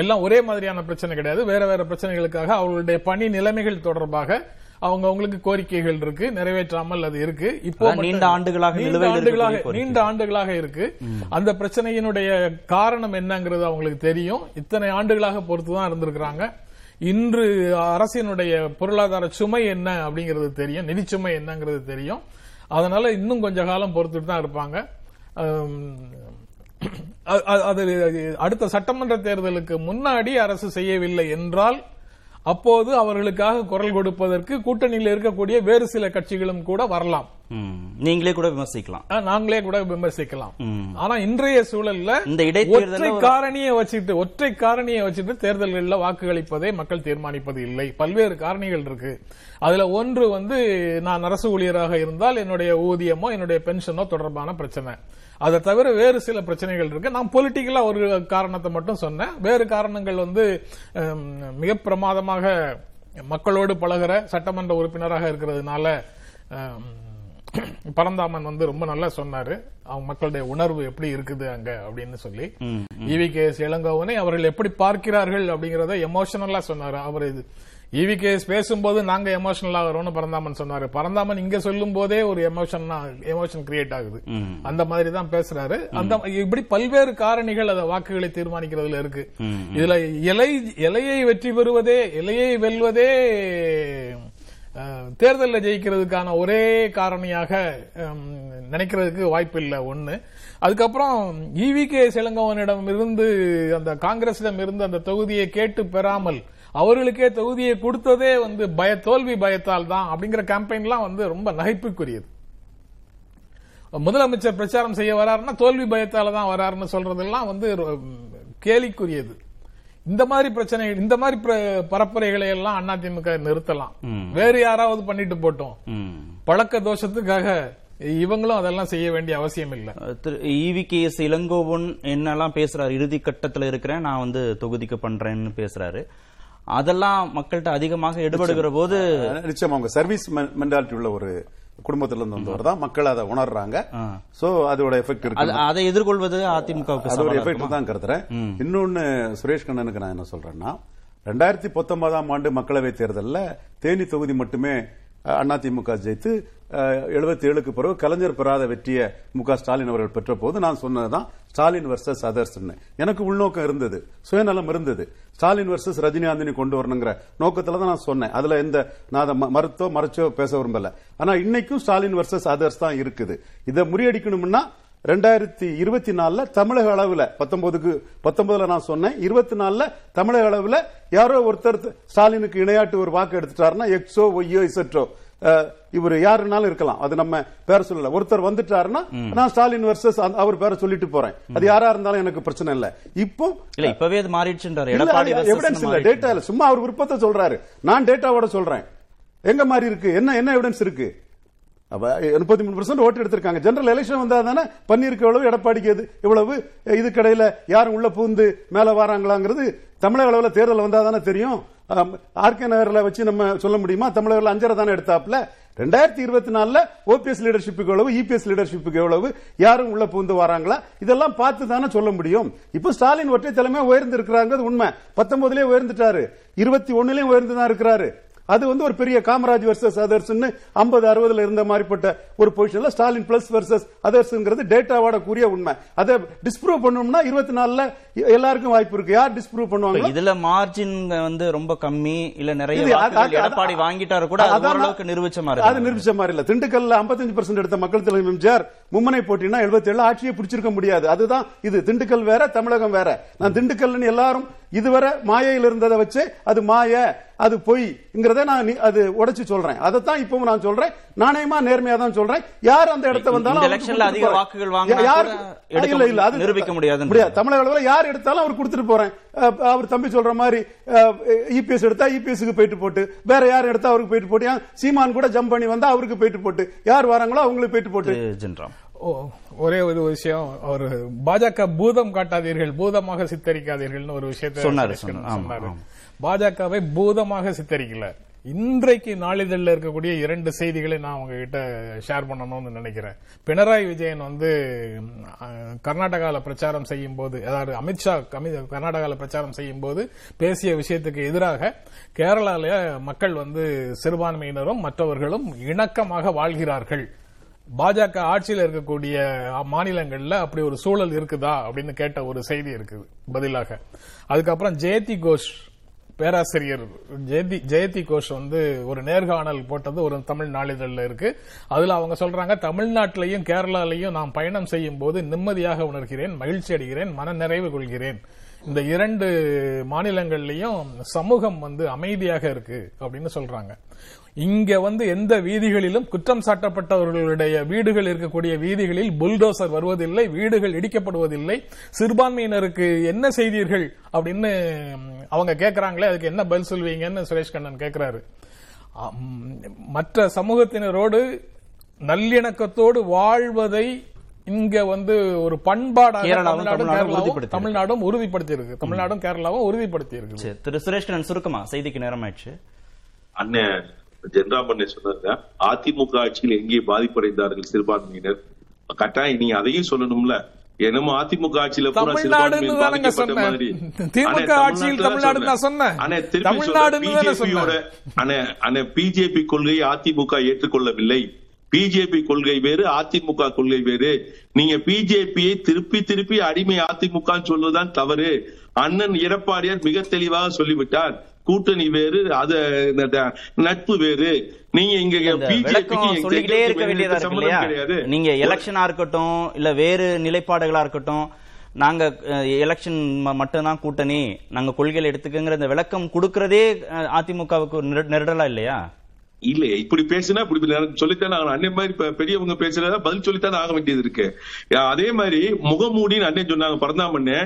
எல்லாம் ஒரே மாதிரியான பிரச்சனை கிடையாது. வேற வேற பிரச்சனைகளுக்காக அவர்களுடைய பணி நிலைமைகள் தொடர்பாக அவங்க அவங்களுக்கு கோரிக்கைகள் இருக்கு, நிறைவேற்றாமல் அது இருக்கு. இப்போ நீண்ட ஆண்டுகளாக இருக்கு. அந்த பிரச்சனையினுடைய காரணம் என்னங்கிறது அவங்களுக்கு தெரியும். இத்தனை ஆண்டுகளாக பொறுத்துதான் இருந்திருக்கிறாங்க. இன்று அரசினுடைய பொருளாதார சுமை என்ன அப்படிங்கிறது தெரியும், நிதிச்சுமை என்னங்கிறது தெரியும். அதனால இன்னும் கொஞ்ச காலம் பொறுத்துட்டு தான் இருப்பாங்க. அது அடுத்த சட்டமன்ற தேர்தலுக்கு முன்னாடி அரசு செய்யவில்லை என்றால் அப்போது அவர்களுக்காக குரல் கொடுப்பதற்கு கூட்டணியில் இருக்கக்கூடிய வேறு சில கட்சிகளும் கூட வரலாம். நாங்களே கூட விமர்சிக்கலாம். ஆனா இன்றைய சூழல்ல ஒற்றை காரணியை வச்சுட்டு தேர்தல்களில் வாக்களிப்பதை மக்கள் தீர்மானிப்பது இல்லை. பல்வேறு காரணிகள் இருக்கு. அதுல ஒன்று நான் அரசு ஊழியராக இருந்தால் என்னுடைய ஊதியமோ என்னுடைய பென்ஷனோ தொடர்பான பிரச்சனை. அதை தவிர வேறு சில பிரச்சனைகள் இருக்கு. நான் பொலிட்டிக்கலா ஒரு காரணத்தை மட்டும் சொன்னேன். வேறு காரணங்கள் மிக பிரமாதமாக மக்களோடு பழகிற சட்டமன்ற உறுப்பினராக இருக்கிறதுனால பரந்தாமன் ரொம்ப நல்லா சொன்னாரு அவங்க மக்களுடைய உணர்வு எப்படி இருக்குது அங்க அப்படின்னு சொல்லி. EVKS இளங்கோவனை அவர்கள் எப்படி பார்க்கிறார்கள் அப்படிங்கறத எமோஷனலா சொன்னாரு அவர். EVKS பேசும்போது நாங்க எமோஷனலா வரோம்னு பரந்தாமன் சொன்னாரு. பரந்தாமன் இங்க சொல்லும் போதே ஒரு எமோஷன் கிரியேட் ஆகுது. அந்த மாதிரி தான் பேசுறாரு. அந்த இப்படி பல்வேறு காரணிகள் அதை வாக்குகளை தீர்மானிக்கிறதுல இருக்கு. இதுல இலையை வெற்றி பெறுவதே, இலையை வெல்வதே தேர்தலில் ஜெயிக்கிறதுக்கான ஒரே காரணியாக நினைக்கிறதுக்கு வாய்ப்பு இல்லை ஒண்ணு. அதுக்கப்புறம் EVKS இளங்கோவனிடம் இருந்து அந்த காங்கிரசிடம் இருந்து அந்த தொகுதியை கேட்டு பெறாமல் அவர்களுக்கே தொகுதியை கொடுத்ததே தோல்வி பயத்தால் தான் அப்படிங்கிற கேம்பெயின்லாம் ரொம்ப நகைப்புக்குரியது. முதலமைச்சர் பிரச்சாரம் செய்ய வராருன்னா தோல்வி பயத்தால தான் வராருன்னு சொல்றதெல்லாம் கேலிக்குரியது. இந்த மாதிரி பரப்புரைகளை எல்லாம் அதிமுக நிறுத்தலாம். வேறு யாராவது பண்ணிட்டு போட்டோம், பழக்க தோஷத்துக்காக இவங்களும் அதெல்லாம் செய்ய வேண்டிய அவசியம் இல்லை. EVKS இளங்கோவன் என்னெல்லாம் பேசுறாரு, இறுதி கட்டத்தில் இருக்கிறேன் நான் தொகுதிக்கு பண்றேன்னு பேசுறாரு. அதெல்லாம் மக்கள்கிட்ட அதிகமாக ஈடுபடுகிற போது நிச்சயமா அவங்க சர்வீஸ் மென்டாலிட்டி உள்ள ஒரு குடும்பத்தில இருந்து வந்தவர் தான். மக்கள் அதை உணர்றாங்க. சோ அதோட எஃபெக்ட் இருக்கு. அதை எதிர்கொள்வது அதிமுகவுக்கு அது ஒரு எஃபெக்ட் தான் கருதுறேன். இன்னொன்னு சுரேஷ் கண்ணனுக்கு நான் என்ன சொல்றேன்னா, 2019 மக்களவை தேர்தலில் தேனி தொகுதி மட்டுமே அதிமுக ஜெயித்து 77க்கு பிறகு கலைஞர் பெறாத வெற்றியை முக ஸ்டாலின் அவர்கள் பெற்ற போது நான் சொன்னதுதான் ஸ்டாலின் வர்சஸ் அதர்ஸ். எனக்கு உள்நோக்கம் இருந்தது, சுயநலம் இருந்தது. ஸ்டாலின் வர்சஸ் ரஜினிகாந்தினி கொண்டு வரணுங்கிற நோக்கத்துல தான் நான் சொன்னேன். அதுல எந்த மறைச்சோ பேச விரும்பல. ஆனா இன்னைக்கும் ஸ்டாலின் வர்சஸ் அதர்ஸ் தான் இருக்குது. இதை முறியடிக்கணும்னா 2024 தமிழக அளவில் 19 நான் சொன்னேன், 24 தமிழக அளவில் யாரோ ஒருத்தர் ஸ்டாலினுக்கு இணையாட்டு ஒரு வாக்கு எடுத்துட்டாருன்னா எக்ஸோ ஒய்யோ இசட்டோ இவர் யாருனாலும் இருக்கலாம், அது நம்ம பேரை சொல்லல, ஒருத்தர் வந்துட்டாருன்னா நான் ஸ்டாலின் வர்சஸ் அவர் பேரை சொல்லிட்டு போறேன். அது யாரா இருந்தாலும் எனக்கு பிரச்சனை இல்ல. இப்போ இப்பவே அது மாறிடுச்சுன்றாரு. எவிடன்ஸ் இல்ல, டேட்டா இல்ல, சும்மா அவர் விருப்பத்தை சொல்றாரு. நான் டேட்டாவோட சொல்றேன். எங்க மாதிரி இருக்கு, என்ன எவிடன்ஸ் இருக்கு? 33% ஓட்டு எடுத்திருக்காங்க. ஜெனரல் எலெக்ஷன் வந்தாதானே பன்னீருக்கு எவ்வளவு, எடப்பாடிக்கு எவ்வளவு, இதுக்கடையில யாரும் உள்ள பூந்து மேல வராங்களாங்கிறது தமிழக அளவில் தேர்தல் வந்தாதானே தெரியும். ஆர்கே நகர்ல வச்சு நம்ம சொல்ல முடியுமா? தமிழர்கள் அஞ்சரை தானே எடுத்தாப்ல. 2024 ஓபிஎஸ் லீடர்ஷிப்புக்கு எவ்வளவு, இபிஎஸ் லீடர்ஷிப்புக்கு எவ்வளவு, யாரும் உள்ள புகுந்து வராங்களா, இதெல்லாம் பார்த்து தானே சொல்ல முடியும். இப்ப ஸ்டாலின் ஒற்றை தலைமை உயர்ந்து இருக்கிறாங்க, உண்மை. 19 உயர்ந்துட்டாரு, 21 உயர்ந்துதான் இருக்கிறாரு. அது வந்து ஒரு பெரிய காமராஜ் வெர்சஸ் அதர்ஸ்ன்னு 50-60 இருந்த மாதிரிப்பட்ட ஒரு பொசிஷன்ல ஸ்டாலின் பிளஸ் வெர்சஸ் அதர்ஸ்ங்கிறது டேட்டாவோட கூறிய உண்மை. அதை டிஸ்ப்ரூவ் பண்ணோம்னா 24 எல்லாருக்கும் வாய்ப்பு இருக்கு. யார் டிஸ்ப்ரூவ் பண்ணுவாங்க? இதுல மார்ஜின் வந்து ரொம்ப கம்மி இல்ல, நிறைய எடப்பாடி வாங்கிட்டாரு கூட அளவுக்கு நிரூபிச்ச மாதிரி, அது நிரூபிச்ச மாதிரி இல்ல. திண்டுக்கல்ல 55% எடுத்த மக்கள் தலைவர் எம்ஜிஆர், மும்முனை போட்டினா 77, ஆட்சியை பிடிச்சிருக்க முடியாது. அதுதான் இது. திண்டுக்கல் வேற, தமிழகம் வேற. நான் திண்டுக்கல்னு எல்லாரும் இதுவரை மாயையில் இருந்ததை வச்சு அது மாய, அது பொய்ங்கிறத நான் அது உடைச்சு சொல்றேன். அதைத்தான் இப்பவும் நான் சொல்றேன், நாணயமா நேர்மையா தான் சொல்றேன். யார் அந்த இடத்த வந்தாலும் எலெக்ஷன்ல அதிக வாக்குகள் வாங்கினா இல்ல இல்ல அது நிரூபிக்க முடியாது. தமிழக அளவில் யார் எடுத்தாலும் அவர் கொடுத்துட்டு போறேன். அவர் தம்பி சொல்ற மாதிரி இபிஎஸ் எடுத்தா இபிஎஸ்க்கு போயிட்டு போட்டு, வேற யார் எடுத்தா அவருக்கு போயிட்டு போட்டு, சீமான் கூட ஜம்ப் பண்ணி வந்தா அவருக்கு போயிட்டு போட்டு, யார் வராங்களோ அவங்களுக்கு போயிட்டு போட்டு. ஒரே ஒரு விஷயம், ஒரு பாஜக பூதம் காட்டாதீர்கள், பூதமாக சித்தரிக்காதீர்கள் ஒரு விஷயத்தை சொன்னாரு. பாஜகவை பூதமாக சித்தரிக்கல. இன்றைக்கு நாளிதழில் இருக்கக்கூடிய 2 செய்திகளை நான் உங்ககிட்ட ஷேர் பண்ணணும்னு நினைக்கிறேன். பினராயி விஜயன் வந்து கர்நாடகாவில் பிரச்சாரம் செய்யும் போது, அதாவது அமித்ஷா கர்நாடகாவில் பிரச்சாரம் செய்யும் போது பேசிய விஷயத்துக்கு எதிராக கேரளாவில் மக்கள் வந்து சிறுபான்மையினரும் மற்றவர்களும் இணக்கமாக வாழ்கிறார்கள், பாஜக ஆட்சியில் இருக்கக்கூடிய மாநிலங்கள்ல அப்படி ஒரு சூழல் இருக்குதா அப்படின்னு கேட்ட ஒரு செய்தி இருக்குது பதிலாக. அதுக்கப்புறம் ஜெயந்தி கோஷ், பேராசிரியர் ஜெயந்தி கோஷ் வந்து ஒரு நேர்காணல் போட்டது ஒரு தமிழ் நாளிதழில் இருக்கு. அதுல அவங்க சொல்றாங்க, தமிழ்நாட்டிலையும் கேரளாலையும் நான் பயணம் செய்யும் போது நிம்மதியாக உணர்கிறேன், மகிழ்ச்சி அடைகிறேன், மனநிறைவு கொள்கிறேன். இந்த 2 மாநிலங்கள்லயும் சமூகம் வந்து அமைதியாக இருக்கு அப்படின்னு சொல்றாங்க. இங்க வந்து எந்த வீதிகளிலும் குற்றம் சாட்டப்பட்டவர்களுடைய வீடுகள் இருக்கக்கூடிய வீதிகளில் புல்டோசர் வருவதில்லை, வீடுகள் இடிக்கப்படுவதில்லை. சிறுபான்மையினருக்கு என்ன செய்தீர்கள் அப்படின்னு அவங்க கேட்கறாங்களே, அதுக்கு என்ன பதில் சொல்வீங்கன்னு சுரேஷ் கண்ணன் கேட்கிறாரு. மற்ற சமூகத்தினரோடு நல்லிணக்கத்தோடு வாழ்வதை இங்க வந்து ஒரு பண்பாடாக தமிழ்நாடும் உறுதிப்படுத்தி இருக்கு, தமிழ்நாடும் கேரளாவும் உறுதிப்படுத்தி இருக்கு. திரு சுரேஷ் கண்ணன், சுருக்கமா, செய்திக்கு நேரமாயிடுச்சு. அண்ணன் ஜென்ராமண்ணே சொன்னாங்க, அதிமுக ஆட்சியில் எங்கே பாதிப்படைந்தார்கள் சிறுபான்மையினர், கட்டாயம் நீ அதையும் சொல்லணும்ல. என்னமோ அதிமுக ஆட்சியில பிஜேபி கொள்கையை அதிமுக ஏற்றுக்கொள்ளவில்லை. பிஜேபி கொள்கை வேறு, அதிமுக கொள்கை வேறு. நீங்க பிஜேபியை திருப்பி திருப்பி அடிமை அதிமுக சொல்வதுதான் தவறு. அண்ணன் எடப்பாடியார் மிக தெளிவாக சொல்லிவிட்டார், கூட்டணி வேறு, அது நட்பு வேறு. நீங்க இங்க பிஜேபிக்கு இருக்க வேண்டியதா கிடையாது. நீங்க எலெக்ஷனா இருக்கட்டும் இல்ல வேறு நிலைப்பாடுகளா இருக்கட்டும், நாங்க எலெக்ஷன் மட்டும்தான் கூட்டணி, நாங்க கொள்கையில எடுத்துக்கங்கிற இந்த விளக்கம் கொடுக்கறதே அதிமுகவுக்கு நெருடலா இல்லையா? இல்ல இப்படி பேசினா இப்படி சொல்லித்தான் அண்ணன் மாதிரி பெரியவங்க பேசுறதா பதில் சொல்லித்தான் ஆக வேண்டியது இருக்கு. அதே மாதிரி முகமூடின்னு அண்ணன் சொன்னாங்க, பரந்தாமண்ணே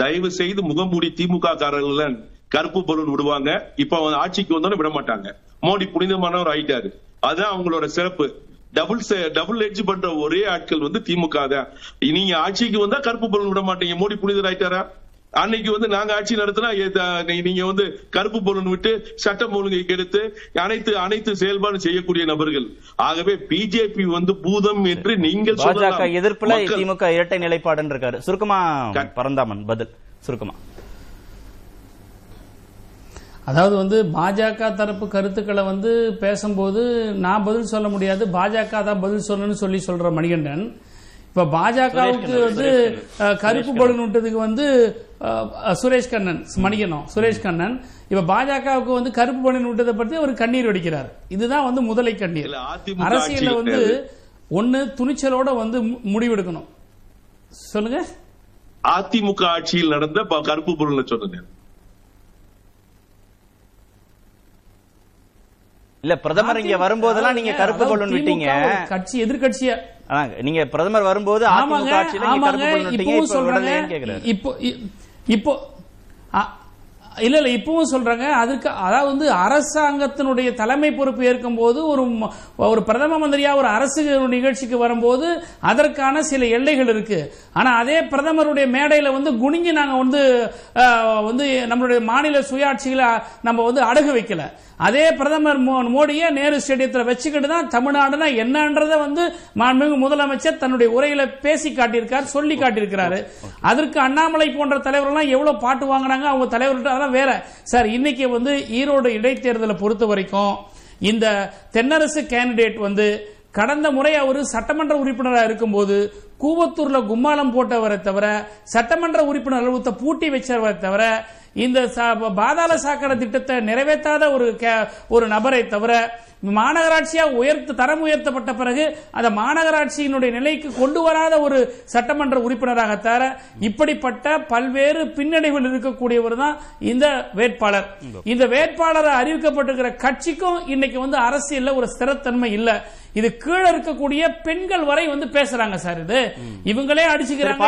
தயவு செய்து முகமூடி திமுக காரர்கள் கருப்பு பொருள் விடுவாங்க, இப்ப ஆட்சிக்கு வந்தோன்னு விட மாட்டாங்க. மோடி புனிதமானவர் ஆயிட்டாரு, அதுதான் அவங்களோட சிறப்பு. டபுள் எட்ஜ் பண்ற ஒரே ஆட்கள் வந்து திமுக தான். நீங்க ஆட்சிக்கு வந்தா கருப்பு பொருள் விட மாட்டீங்க, மோடி புனிதர் ஆயிட்டாரா? அன்னைக்கு வந்து நாங்க ஆட்சி நடத்தினா நீங்க வந்து கருப்பு பொருள் விட்டு சட்டம் ஒழுங்கை கெடுத்து அனைத்து அனைத்து செயல்பாடு செய்யக்கூடிய நபர்கள். ஆகவே பிஜேபி வந்து பூதம் என்று நீங்கள் பாஜக எதிர்ப்புல திமுக இரட்டை நிலைப்பாடுன்னு இருக்காரு. சுருக்கமா பரந்தாமன் பதில் சுருக்கமா. அதாவது வந்து பாஜக தரப்பு கருத்துக்களை வந்து பேசும்போது நான் பதில் சொல்ல முடியாது, பாஜக தான் பதில் சொல்லணும்னு சொல்ற மணிகண்டன். இப்ப பாஜகவுக்கு வந்து கருப்பு பலன் விட்டதுக்கு வந்து சுரேஷ் கண்ணன், மணிகண்டன் சுரேஷ் கண்ணன் இப்ப பாஜகவுக்கு வந்து கருப்பு பலன் விட்டதை பற்றி ஒரு கண்ணீர் வடிக்கிறார். இதுதான் வந்து முதலை கண்ணீர். அரசியல வந்து ஒன்னு துணிச்சலோட வந்து முடிவெடுக்கணும். சொல்லுங்க, அதிமுக ஆட்சியில் நடந்த கருப்பு பலன் சொல்லுங்க. இல்ல பிரதமர் இங்க வரும்போதெல்லாம் நீங்க கருப்பு கொள்ளுன்னு விட்டீங்க, கட்சி எதிர்கட்சியா நீங்க பிரதமர் வரும்போது ஆமாங்க ஆமாங்க இப்போ சொல்றாங்க. இப்போ இல்லை இல்லை இப்பவும் சொல்கிறாங்க. அதுக்கு அதாவது வந்து அரசாங்கத்தினுடைய தலைமை பொறுப்பு ஏற்கும்போது ஒரு பிரதம மந்திரியாக ஒரு அரசு நிகழ்ச்சிக்கு வரும்போது அதற்கான சில எல்லைகள் இருக்குது. ஆனால் அதே பிரதமருடைய மேடையில் வந்து குனிஞ்சு நாங்கள் வந்து நம்மளுடைய மாநில சுயாட்சிகளை நம்ம வந்து அடகு வைக்கலை. அதே பிரதமர் மோடியை நேரு ஸ்டேடியத்தில் வச்சுக்கிட்டு தான் தமிழ்நாடுனா என்னன்றதை வந்து மாண்புமிகு முதலமைச்சர் தன்னுடைய உரையில பேசி காட்டியிருக்கார், சொல்லி காட்டியிருக்கிறாரு. அதற்கு அண்ணாமலை போன்ற தலைவர்கள்லாம் எவ்வளவு பாட்டு வாங்கினாங்க அவங்க தலைவர்கிட்ட. அதெல்லாம் வேற சார். இன்னைக்கு வந்து ஈரோடு இடைத்தேர்தலை பொறுத்த வரைக்கும் இந்த தென்னரசு கேண்டிடேட் வந்து கடந்த முறை அவர் சட்டமன்ற உறுப்பினராக இருக்கும்போது கூவத்தூர்ல கும்மாளம் போட்டவரை தவிர சட்டமன்ற உறுப்பினர் அலுவலகத்தை பூட்டி வச்சவரை தவிர இந்த பாதாள சாக்கடை திட்டத்தை நிறைவேற்றாத ஒரு நபரை தவிர மாநகராட்சியாக தரம் உயர்த்தப்பட்ட பிறகு அந்த மாநகராட்சியினுடைய நிலைக்கு கொண்டு வராத ஒரு சட்டமன்ற உறுப்பினராக தவிர இப்படிப்பட்ட பல்வேறு பின்னடைவில் இருக்கக்கூடியவர் தான் இந்த வேட்பாளர். இந்த வேட்பாளரை அறிவிக்கப்பட்டிருக்கிற கட்சிக்கும் இன்னைக்கு வந்து அரசியல்ல ஒரு ஸ்திரத்தன்மை இல்லை. இது கீழே இருக்கக்கூடிய பெண்கள் வரை வந்து பேசுறாங்க சார். இது இவங்களே அடிச்சுக்கிறாங்க.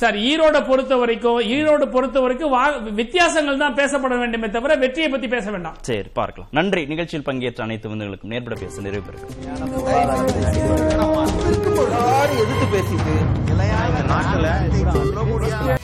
சார் ஈரோடு பொறுத்த வரைக்கும் வித்தியாசங்கள் தான் பேசப்பட வேண்டுமே தவிர வெற்றியை பத்தி பேச வேண்டாம். சரி பார்க்கலாம். நன்றி. நிகழ்ச்சியில் பங்கேற்ற அனைத்து விருந்தினர்களுக்கும் நேர்பட பேச நிறைவு பெறுகிறேன்.